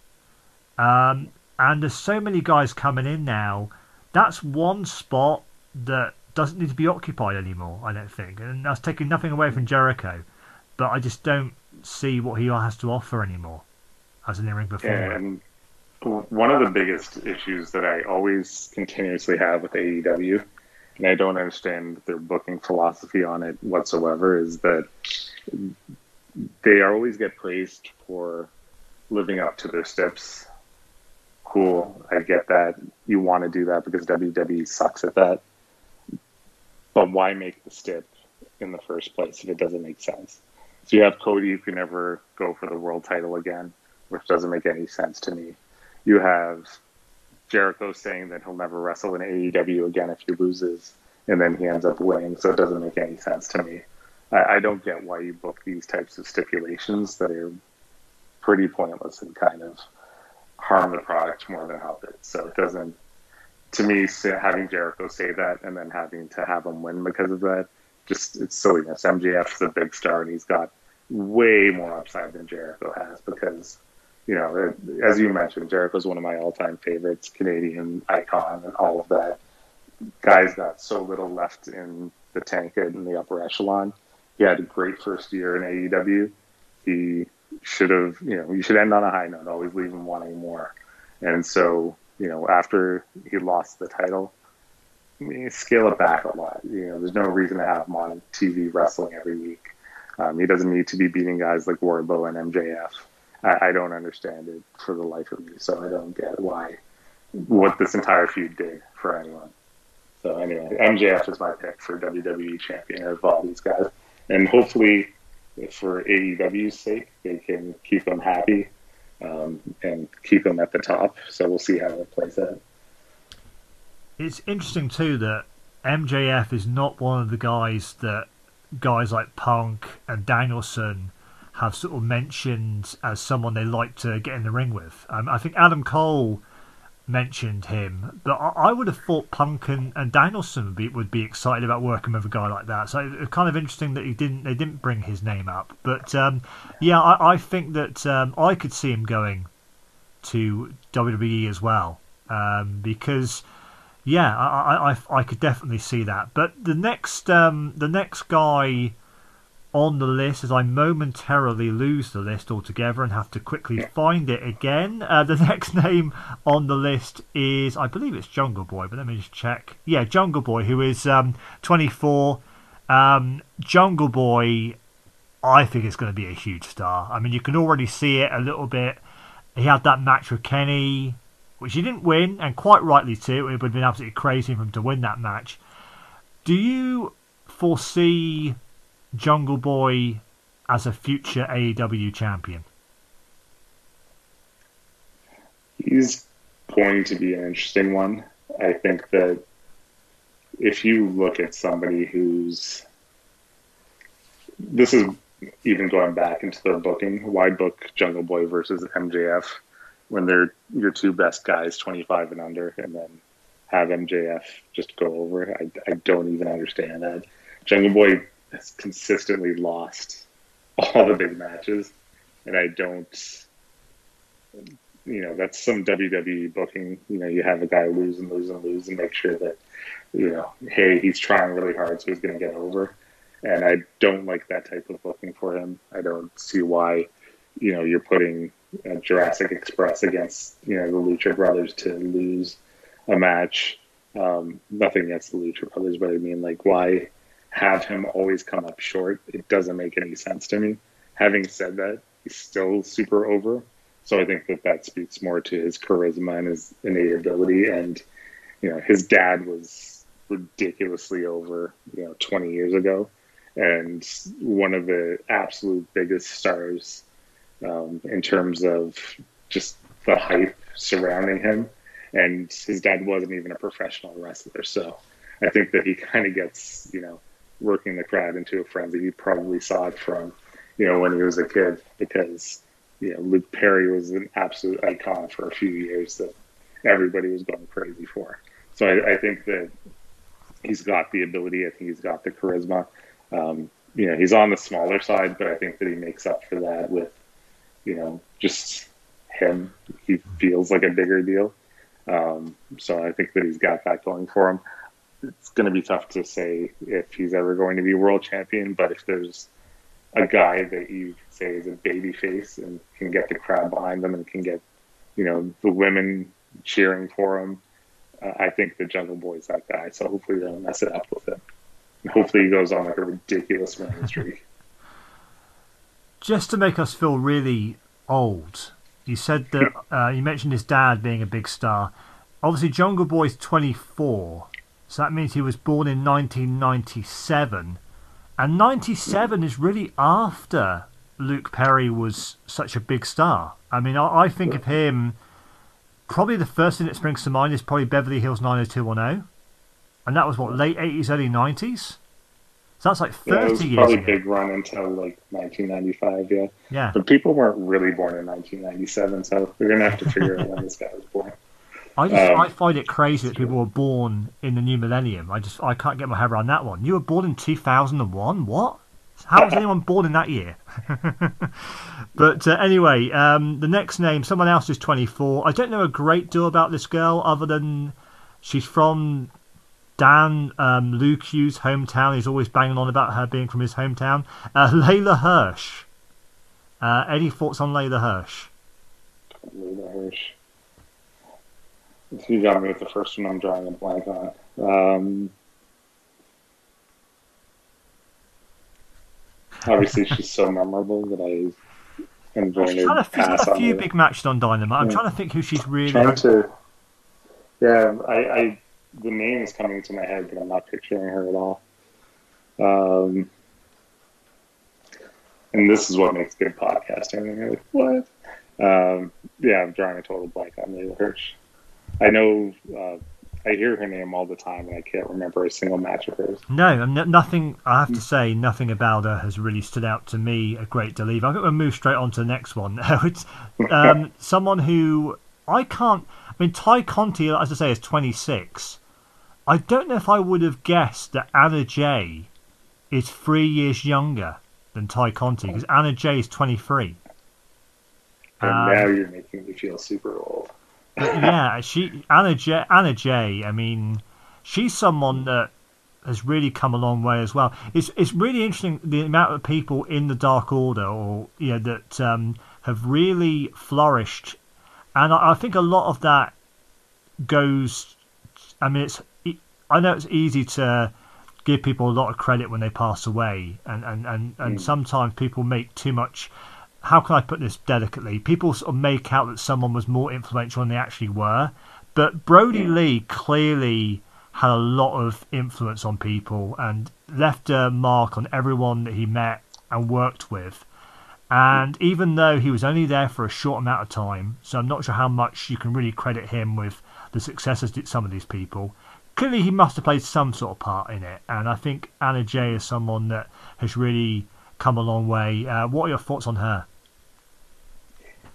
And there's so many guys coming in now. That's one spot that doesn't need to be occupied anymore, I don't think. And that's taking nothing away from Jericho. but I just don't see what he has to offer anymore as an in-ring performer. And one of the biggest issues that I always continuously have with AEW, and I don't understand their booking philosophy on it whatsoever, is that they always get praised for living up to their steps. Cool, I get that. You want to do that because WWE sucks at that. But why make the stip in the first place if it doesn't make sense? So you have Cody who can never go for the world title again, which doesn't make any sense to me. You have Jericho saying that he'll never wrestle in AEW again if he loses, and then he ends up winning, so it doesn't make any sense to me. I don't get why you book these types of stipulations that are pretty pointless and kind of harm the product more than help it. So it doesn't, to me, having Jericho say that and then having to have him win because of that, just, it's silliness. MJF's a big star and he's got way more upside than Jericho has because, you know, as you mentioned, Jericho's one of my all-time favorites, Canadian icon and all of that. Guy's got so little left in the tank in the upper echelon. He had a great first year in AEW. He should have, you know, you should end on a high note, always leave him wanting more. And so, you know, after he lost the title, I mean, scale it back a lot. You know, there's no reason to have him on TV wrestling every week. He doesn't need to be beating guys like Wardlow and MJF. I don't understand it for the life of me, so I don't get why, what this entire feud did for anyone. So anyway, MJF is my pick for WWE champion of all these guys. And hopefully, for AEW's sake, they can keep them happy and keep them at the top. So we'll see how it plays out. It's interesting, too, that MJF is not one of the guys that guys like Punk and Danielson have sort of mentioned as someone they like to get in the ring with. I think Adam Cole mentioned him, but I would have thought Punk and Danielson would be excited about working with a guy like that. So it's kind of interesting that they didn't bring his name up. But yeah, I think that I could see him going to WWE as well because yeah, I could definitely see that. But the next guy on the list, as I momentarily lose the list altogether and have to quickly find it again. The next name on the list is, I believe it's Jungle Boy, but let me just check. Yeah, Jungle Boy, who is 24. Jungle Boy, I think it's going to be a huge star. I mean, you can already see it a little bit. He had that match with Kenny, which he didn't win, and quite rightly too. It would have been absolutely crazy for him to win that match. Do you foresee Jungle Boy as a future AEW champion? He's going to be an interesting one. I think that if you look at somebody who's, this is even going back into their booking, why book Jungle Boy versus MJF when they're your two best guys 25 and under, and then have MJF just go over? I don't even understand that. Jungle Boy has consistently lost all the big matches, and I don't, you know, that's some WWE booking. You know, you have a guy lose and lose and lose and make sure that, you know, hey, he's trying really hard, so he's going to get over. And I don't like that type of booking for him. I don't see why, you know, you're putting Jurassic Express against, you know, the Lucha Brothers to lose a match. Nothing against the Lucha Brothers, but I mean, like, why have him always come up short? It doesn't make any sense to me. Having said that, he's still super over, so I think that speaks more to his charisma and his innate ability. And, you know, his dad was ridiculously over, you know, 20 years ago, and one of the absolute biggest stars in terms of just the hype surrounding him. And his dad wasn't even a professional wrestler, so I think that he kind of gets, you know, working the crowd into a frenzy. He probably saw it from, you know, when he was a kid, because, you know, Luke Perry was an absolute icon for a few years that everybody was going crazy for. So I think that he's got the ability. I think he's got the charisma. You know, he's on the smaller side, but I think that he makes up for that with, you know, just him. He feels like a bigger deal. So I think that he's got that going for him. It's going to be tough to say if he's ever going to be world champion, but if there's a guy that you say is a baby face and can get the crowd behind them and can get, you know, the women cheering for him. I think the Jungle Boy is that guy, so hopefully they don't mess it up with him. And hopefully he goes on like a ridiculous running streak. Just to make us feel really old, you said that you mentioned his dad being a big star. Obviously, Jungle Boy's 24, so that means he was born in 1997. And 97 is really after Luke Perry was such a big star. I mean, I think of him, probably the first thing that springs to mind is probably Beverly Hills 90210. And that was, what, late 80s, early 90s? So that's like 30 years ago. Yeah, it was probably a big run until like 1995, yeah. But people weren't really born in 1997, so we're going to have to figure out when this guy was born. I find it crazy that people were born in the new millennium. I can't get my head around that one. You were born in 2001? What? How was anyone born in that year? But anyway, the next name, someone else who's 24. I don't know a great deal about this girl other than she's from Dan Luke Hughes' hometown. He's always banging on about her being from his hometown. Layla Hirsch. Any thoughts on Layla Hirsch? Layla Hirsch. You got me with the first one I'm drawing a blank on. Obviously, she's so memorable that I am going to pass on. She's got a few big matches on Dynamite. I'm trying to think who she's really... the name is coming to my head, but I'm not picturing her at all. And this is what makes good podcasting. You're like, what? I'm drawing a total blank on Layla Hirsch. I know, I hear her name all the time, and I can't remember a single match of hers. No, nothing. I have to say, nothing about her has really stood out to me a great deal. I'm going to move straight on to the next one. It's someone who I can't. I mean, Ty Conti, as I say, is 26. I don't know if I would have guessed that Anna Jay is 3 years younger than Ty Conti, because Anna Jay is 23. And now you're making me feel super old. Yeah, Anna Jay, I mean, she's someone that has really come a long way as well. It's really interesting the amount of people in the Dark Order that have really flourished, and I think a lot of that goes. I mean, I know it's easy to give people a lot of credit when they pass away, and sometimes people make too much. How can I put this delicately? People sort of make out that someone was more influential than they actually were. But Brody Lee clearly had a lot of influence on people and left a mark on everyone that he met and worked with. And even though he was only there for a short amount of time, so I'm not sure how much you can really credit him with the successes that some of these people, clearly he must have played some sort of part in it. And I think Anna Jay is someone that has really come a long way. What are your thoughts on her?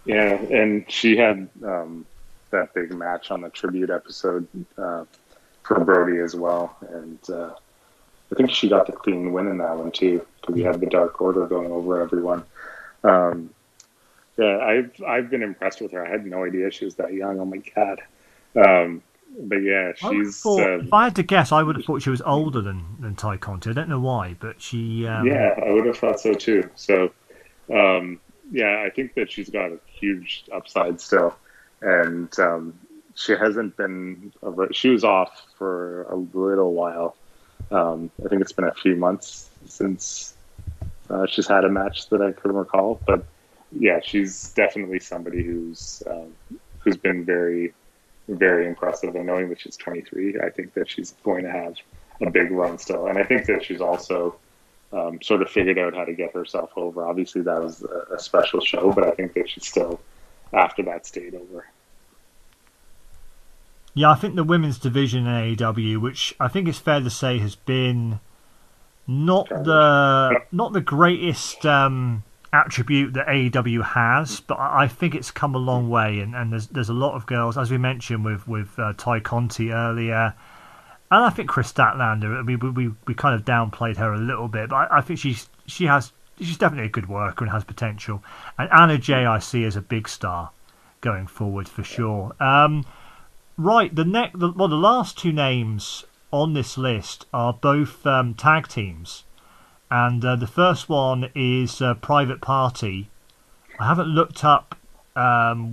Yeah, and she had that big match on the tribute episode for Brody as well, and I think she got the clean win in that one too, because you had the Dark Order going over everyone. I've been impressed with her. I had no idea she was that young. Oh my god! But yeah, she's. If I had to guess, I would have thought she was older than Ty Conti. I don't know why, but she. Yeah, I would have thought so too. So, I think that she's got a huge upside still, and she hasn't been. She was off for a little while. I think it's been a few months since she's had a match that I couldn't recall. But yeah, she's definitely somebody who's been very, very impressive, and knowing that she's 23, I think that she's going to have a big run still. And I think that she's also sort of figured out how to get herself over. Obviously, that was a special show, but I think that she's still after that stayed over. Yeah, I think the women's division in AEW, which I think it's fair to say has been not the greatest attribute that AEW has, but I think it's come a long way, and there's a lot of girls, as we mentioned with Ty Conti earlier, and I think Chris Statlander. I mean, we kind of downplayed her a little bit, but I think she's definitely a good worker and has potential. And Anna Jay I see as a big star going forward for sure. Right, the last two names on this list are both tag teams. And the first one is Private Party. I haven't looked up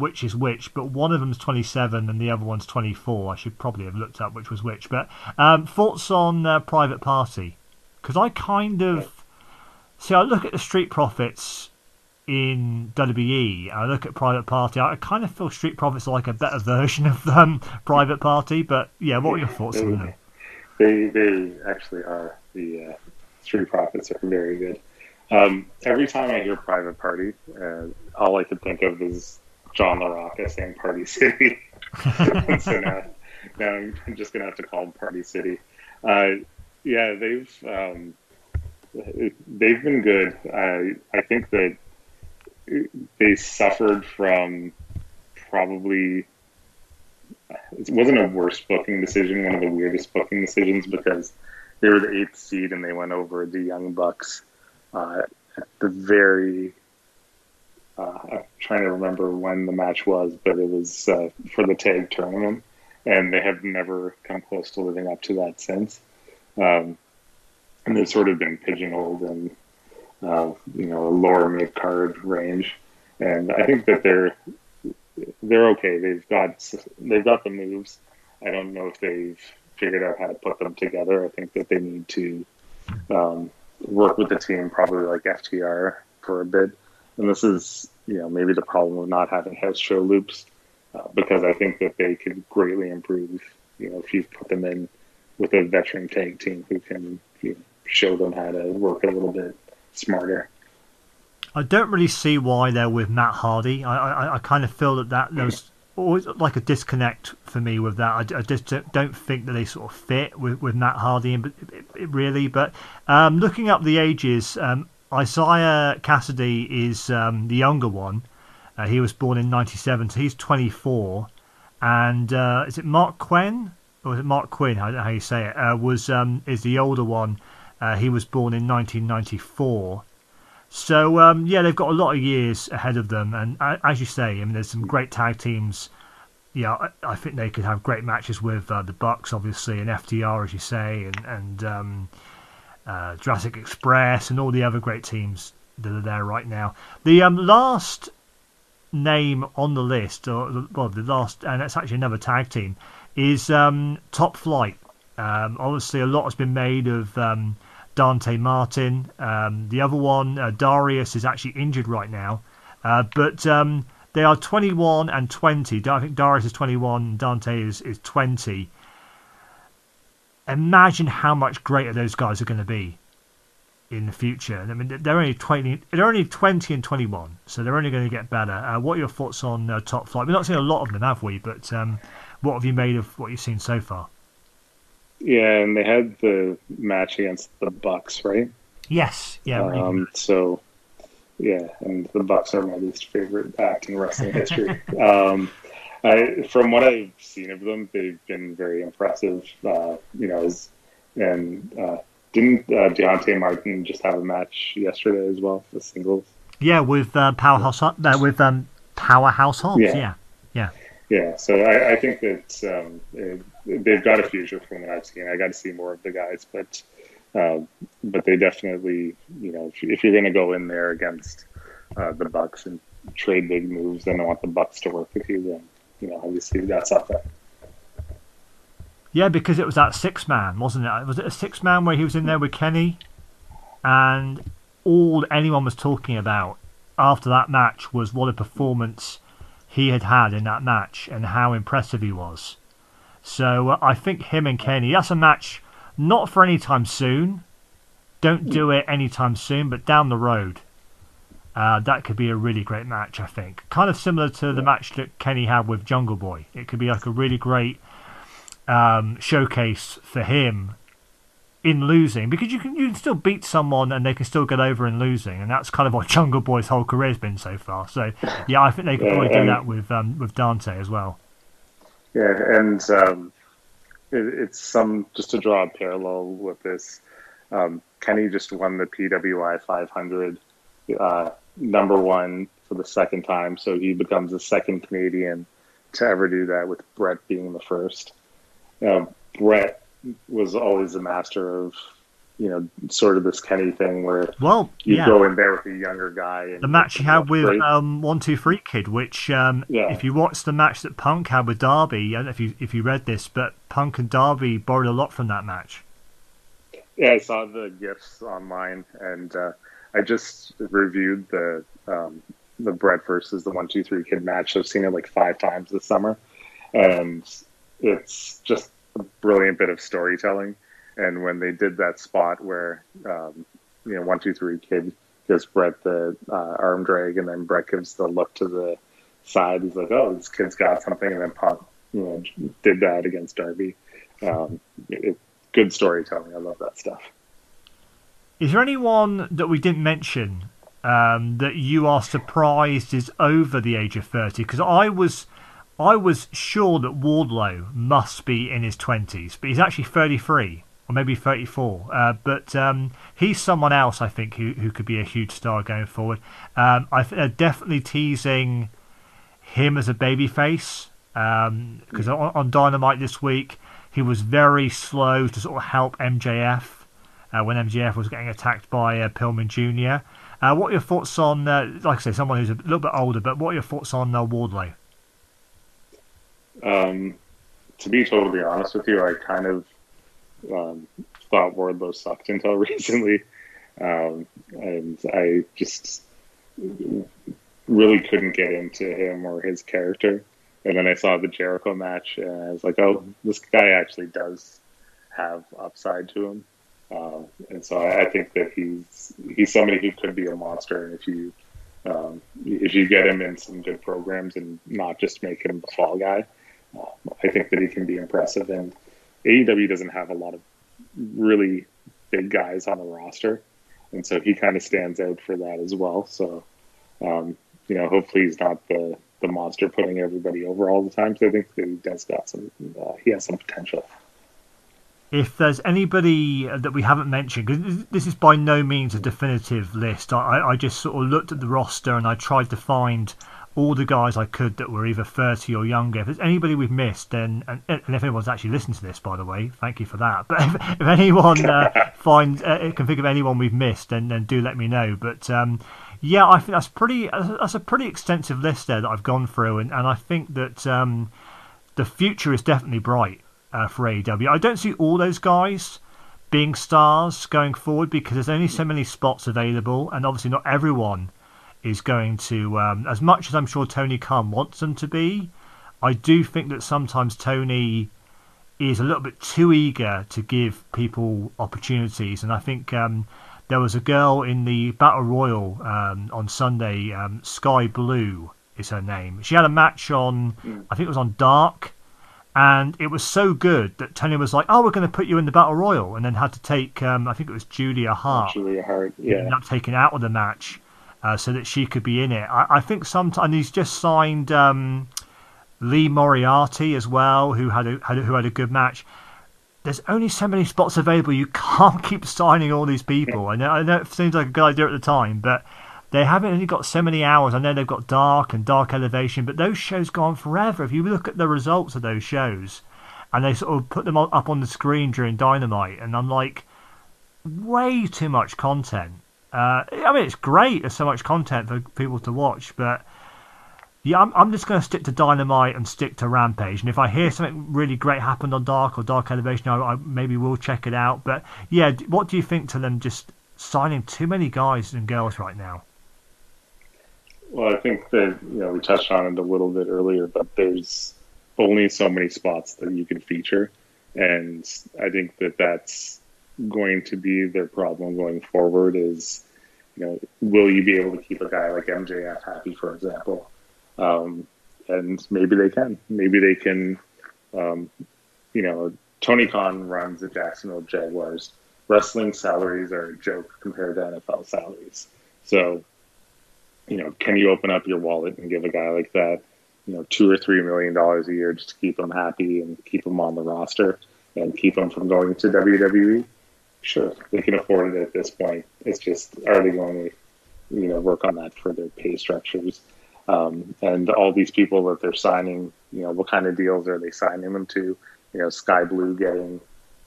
which is which, but one of them's 27 and the other one's 24. I should probably have looked up which was which. But thoughts on Private Party? Because I kind of... See, I look at the Street Profits in WWE, and I look at Private Party. I kind of feel Street Profits are like a better version of Private Party. But, yeah, what were your thoughts on them? They actually are the... Street Profits are very good. Every time I hear Private Party, all I could think of is John LaRocca saying Party City. So now I'm just going to have to call them Party City. Yeah, they've been good. I think that they suffered from probably... It wasn't a worst booking decision, one of the weirdest booking decisions, because... They were the 8th seed, and they went over the Young Bucks at the very... I'm trying to remember when the match was, but it was for the tag tournament, and they have never come close to living up to that since. And they've sort of been pigeonholed in a lower mid-card range, and I think that they're okay. They've got the moves. I don't know if they've figured out how to put them together. I think that they need to work with the team, probably like FTR for a bit. And this is, maybe the problem of not having house show loops, because I think that they could greatly improve, if you put them in with a veteran tag team who can show them how to work a little bit smarter. I don't really see why they're with Matt Hardy. I kind of feel that those. Always like a disconnect for me with that. I just don't think that they sort of fit with Matt Hardy, really. But looking up the ages, Isaiah Cassidy is the younger one. He was born in 1997, so he's 24. And is it Mark Quinn? Or is it Mark Quinn? I don't know how you say it. Is the older one. He was born in 1994. So, they've got a lot of years ahead of them. And as you say, there's some great tag teams. Yeah, I think they could have great matches with the Bucks, obviously, and FTR, as you say, and Jurassic Express and all the other great teams that are there right now. The last name on the list, and that's actually another tag team, is Top Flight. Obviously, a lot has been made of... Dante Martin. The other one, Darius, is actually injured right now. But they are 21 and 20. I think Darius is 21, Dante is 20. Imagine how much greater those guys are going to be in the future. I mean, they're only 20 and 21, so they're only going to get better. What are your thoughts on Top Flight? We've not seen a lot of them, have we? But what have you made of what you've seen so far? Yeah, and they had the match against the Bucks, right? Yes. Yeah. Right. So, yeah, and the Bucks are my least favorite act in wrestling history. From what I've seen of them, they've been very impressive. Didn't Deontay Martin just have a match yesterday as well, the singles? Yeah, with Powerhouse Hobbs. Yeah. Yeah, so I think that they've got a future from what I've seen. I got to see more of the guys, but they definitely, if you're going to go in there against the Bucks and trade big moves, and I want the Bucks to work with you, then obviously that's up there. Yeah, because it was that six-man, wasn't it? Was it a six-man where he was in there with Kenny, and all anyone was talking about after that match was what a performance he had in that match and how impressive he was. So I think him and Kenny, that's a match not for anytime soon. Don't do it anytime soon, but down the road. That could be a really great match, I think. Kind of similar to the match that Kenny had with Jungle Boy. It could be like a really great showcase for him in losing, because you can still beat someone and they can still get over in losing, and that's kind of what Jungle Boy's whole career has been so far. So yeah, I think they could probably do that with Dante as well. Yeah, and just to draw a parallel with this, Kenny just won the PWI 500, number one for the second time, so he becomes the second Canadian to ever do that, with Brett being the first. Brett was always a master of you know, sort of this Kenny thing where go in there with a younger guy. And the match he had with 1-2-3 Kid, which if you watch the match that Punk had with Darby, I don't know if you read this, but Punk and Darby borrowed a lot from that match. Yeah, I saw the GIFs online, and I just reviewed the Brett versus the 1-2-3 Kid match. I've seen it like 5 times this summer, and it's just a brilliant bit of storytelling. And when they did that spot where 1-2-3 Kid gives Brett the arm drag, and then Brett gives the look to the side, he's like, "Oh, this kid's got something." And then Punk, did that against Darby. Good storytelling. I love that stuff. Is there anyone that we didn't mention that you are surprised is over the age of 30? Because I was sure that Wardlow must be in his 20s, but he's actually 33 or maybe 34. But he's someone else I think who could be a huge star going forward. They're definitely teasing him as a babyface because on Dynamite this week, he was very slow to sort of help MJF when MJF was getting attacked by Pillman Jr. What are your thoughts on, like I say, someone who's a little bit older, but what are your thoughts on Wardlow? To be totally honest with you, I kind of thought Wardlow sucked until recently. And I just really couldn't get into him or his character. And then I saw the Jericho match, and I was like, "Oh, this guy actually does have upside to him." And so I think that he's somebody who could be a monster, and if you get him in some good programs and not just make him the fall guy, I think that he can be impressive. And AEW doesn't have a lot of really big guys on the roster, and so he kind of stands out for that as well. So, hopefully he's not the monster putting everybody over all the time. So I think that he does got some. He has some potential. If there's anybody that we haven't mentioned, because this is by no means a definitive list, I just sort of looked at the roster and I tried to find all the guys I could that were either 30 or younger. If there's anybody we've missed, then and if anyone's actually listened to this, by the way, thank you for that. But if anyone can think of anyone we've missed, then do let me know. But I think that's a pretty extensive list there that I've gone through, and I think that the future is definitely bright for AEW. I don't see all those guys being stars going forward because there's only so many spots available, and obviously not everyone is going to, as much as I'm sure Tony Khan wants them to be, I do think that sometimes Tony is a little bit too eager to give people opportunities, and I think there was a girl in the Battle Royal on Sunday, Sky Blue is her name. She had a match on, I think it was on Dark, and it was so good that Tony was like, "Oh, we're going to put you in the Battle Royal," and then had to take, I think it was Julia Hart. Julia Hart, yeah. Ended up taken out of the match so that she could be in it. I think sometimes he's just signed Lee Moriarty as well, who had a good match. There's only so many spots available. You can't keep signing all these people. I know it seems like a good idea at the time, but they haven't only got so many hours. I know they've got Dark and Dark Elevation, but those shows go on forever. If you look at the results of those shows, and they sort of put them up on the screen during Dynamite, and I'm like, way too much content. I mean, it's great. There's so much content for people to watch, but yeah, I'm just going to stick to Dynamite and stick to Rampage. And if I hear something really great happened on Dark or Dark Elevation, I maybe will check it out. But yeah, what do you think to them just signing too many guys and girls right now? Well, I think that we touched on it a little bit earlier, but there's only so many spots that you can feature, and I think that that's going to be their problem going forward. Is will you be able to keep a guy like MJF happy, for example? And maybe they can. Maybe they can, Tony Khan runs the Jacksonville Jaguars. Wrestling salaries are a joke compared to NFL salaries. So, can you open up your wallet and give a guy like that, $2 or $3 million a year just to keep him happy and keep him on the roster and keep him from going to WWE? Sure, they can afford it at this point. It's just, are they going to, work on that for their pay structures? And all these people that they're signing, what kind of deals are they signing them to? Sky Blue getting,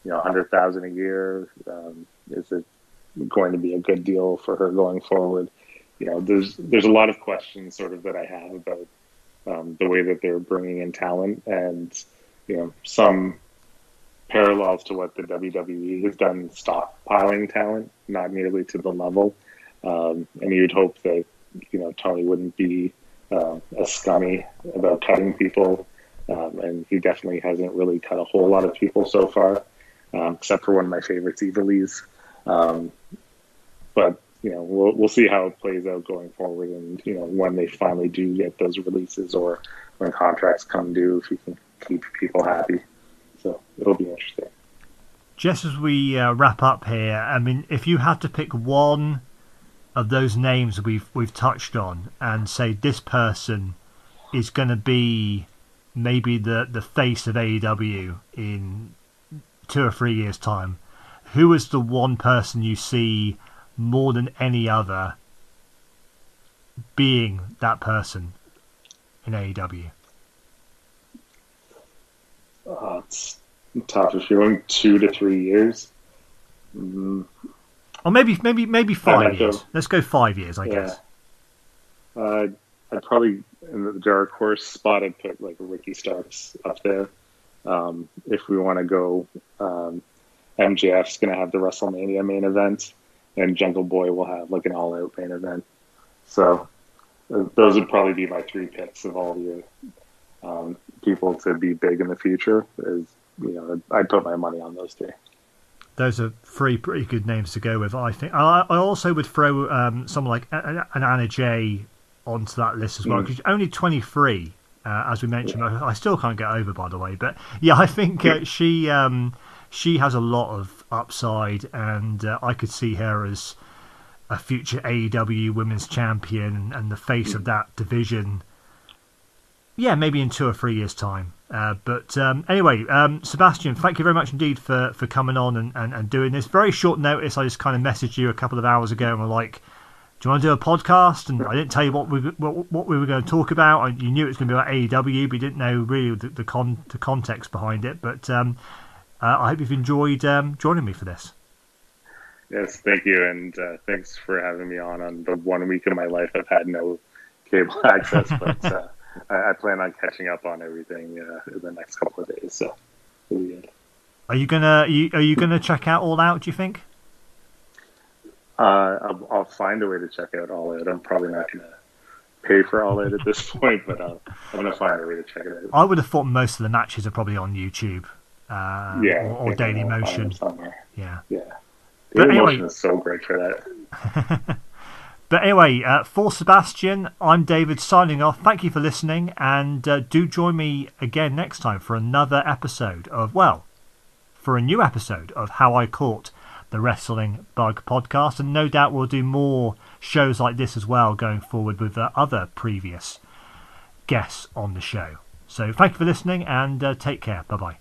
$100,000 a year, Is it going to be a good deal for her going forward? You know, there's a lot of questions sort of that I have about the way that they're bringing in talent, and, you know, some parallels to what the WWE has done, stockpiling talent, not nearly to the level. And you'd hope that, you know, Tony wouldn't be as scummy about cutting people. And he definitely hasn't really cut a whole lot of people so far, except for one of my favorites, Evilise. But, you know, we'll see how it plays out going forward, and, you know, when they finally do get those releases or when contracts come due, if you can keep people happy. So it'll be interesting. Just as we wrap up here, I mean, if you had to pick one of those names we've touched on and say this person is going to be maybe the face of AEW in 2 or 3 years' time, who is the one person you see more than any other being that person in AEW? It's tough. If you're going 2 to 3 years, or maybe 5 years. Let's go 5 years, I guess. I'd probably, in the dark horse spot, I'd put like Ricky Starks up there. If we want to go, MJF's going to have the WrestleMania main event, and Jungle Boy will have like an All Out main event. So those would probably be my three picks of all the people to be big in the future. Is, you know, I'd put my money on those three. Those are three pretty good names to go with, I think. I also would throw someone like an Anna Jay onto that list as well, because she's only 23, as we mentioned. Yeah. I still can't get over, by the way. But yeah, I think she has a lot of upside, and I could see her as a future AEW Women's Champion and the face of that division. Yeah, maybe in 2 or 3 years' time. But anyway, Sebastian, thank you very much indeed for coming on and doing this. Very short notice. I just kind of messaged you a couple of hours ago and were like, do you want to do a podcast? And I didn't tell you what we were going to talk about. You knew it was going to be about AEW, but you didn't know really the context behind it. But I hope you've enjoyed joining me for this. Yes, thank you. And thanks for having me on the 1 week of my life I've had no cable access, but... I plan on catching up on everything in the next couple of days. So, good. Are you gonna check out All Out? Do you think? I'll find a way to check out All Out. I'm probably not gonna pay for All Out at this point, but I'm gonna find a way to check it out. I would have thought most of the matches are probably on YouTube, or Dailymotion somewhere. Yeah. Dailymotion is so great for that. But anyway, for Sebastian, I'm David signing off. Thank you for listening, and do join me again next time for a new episode of How I Caught the Wrestling Bug podcast. And no doubt we'll do more shows like this as well going forward with other previous guests on the show. So thank you for listening, and take care. Bye-bye.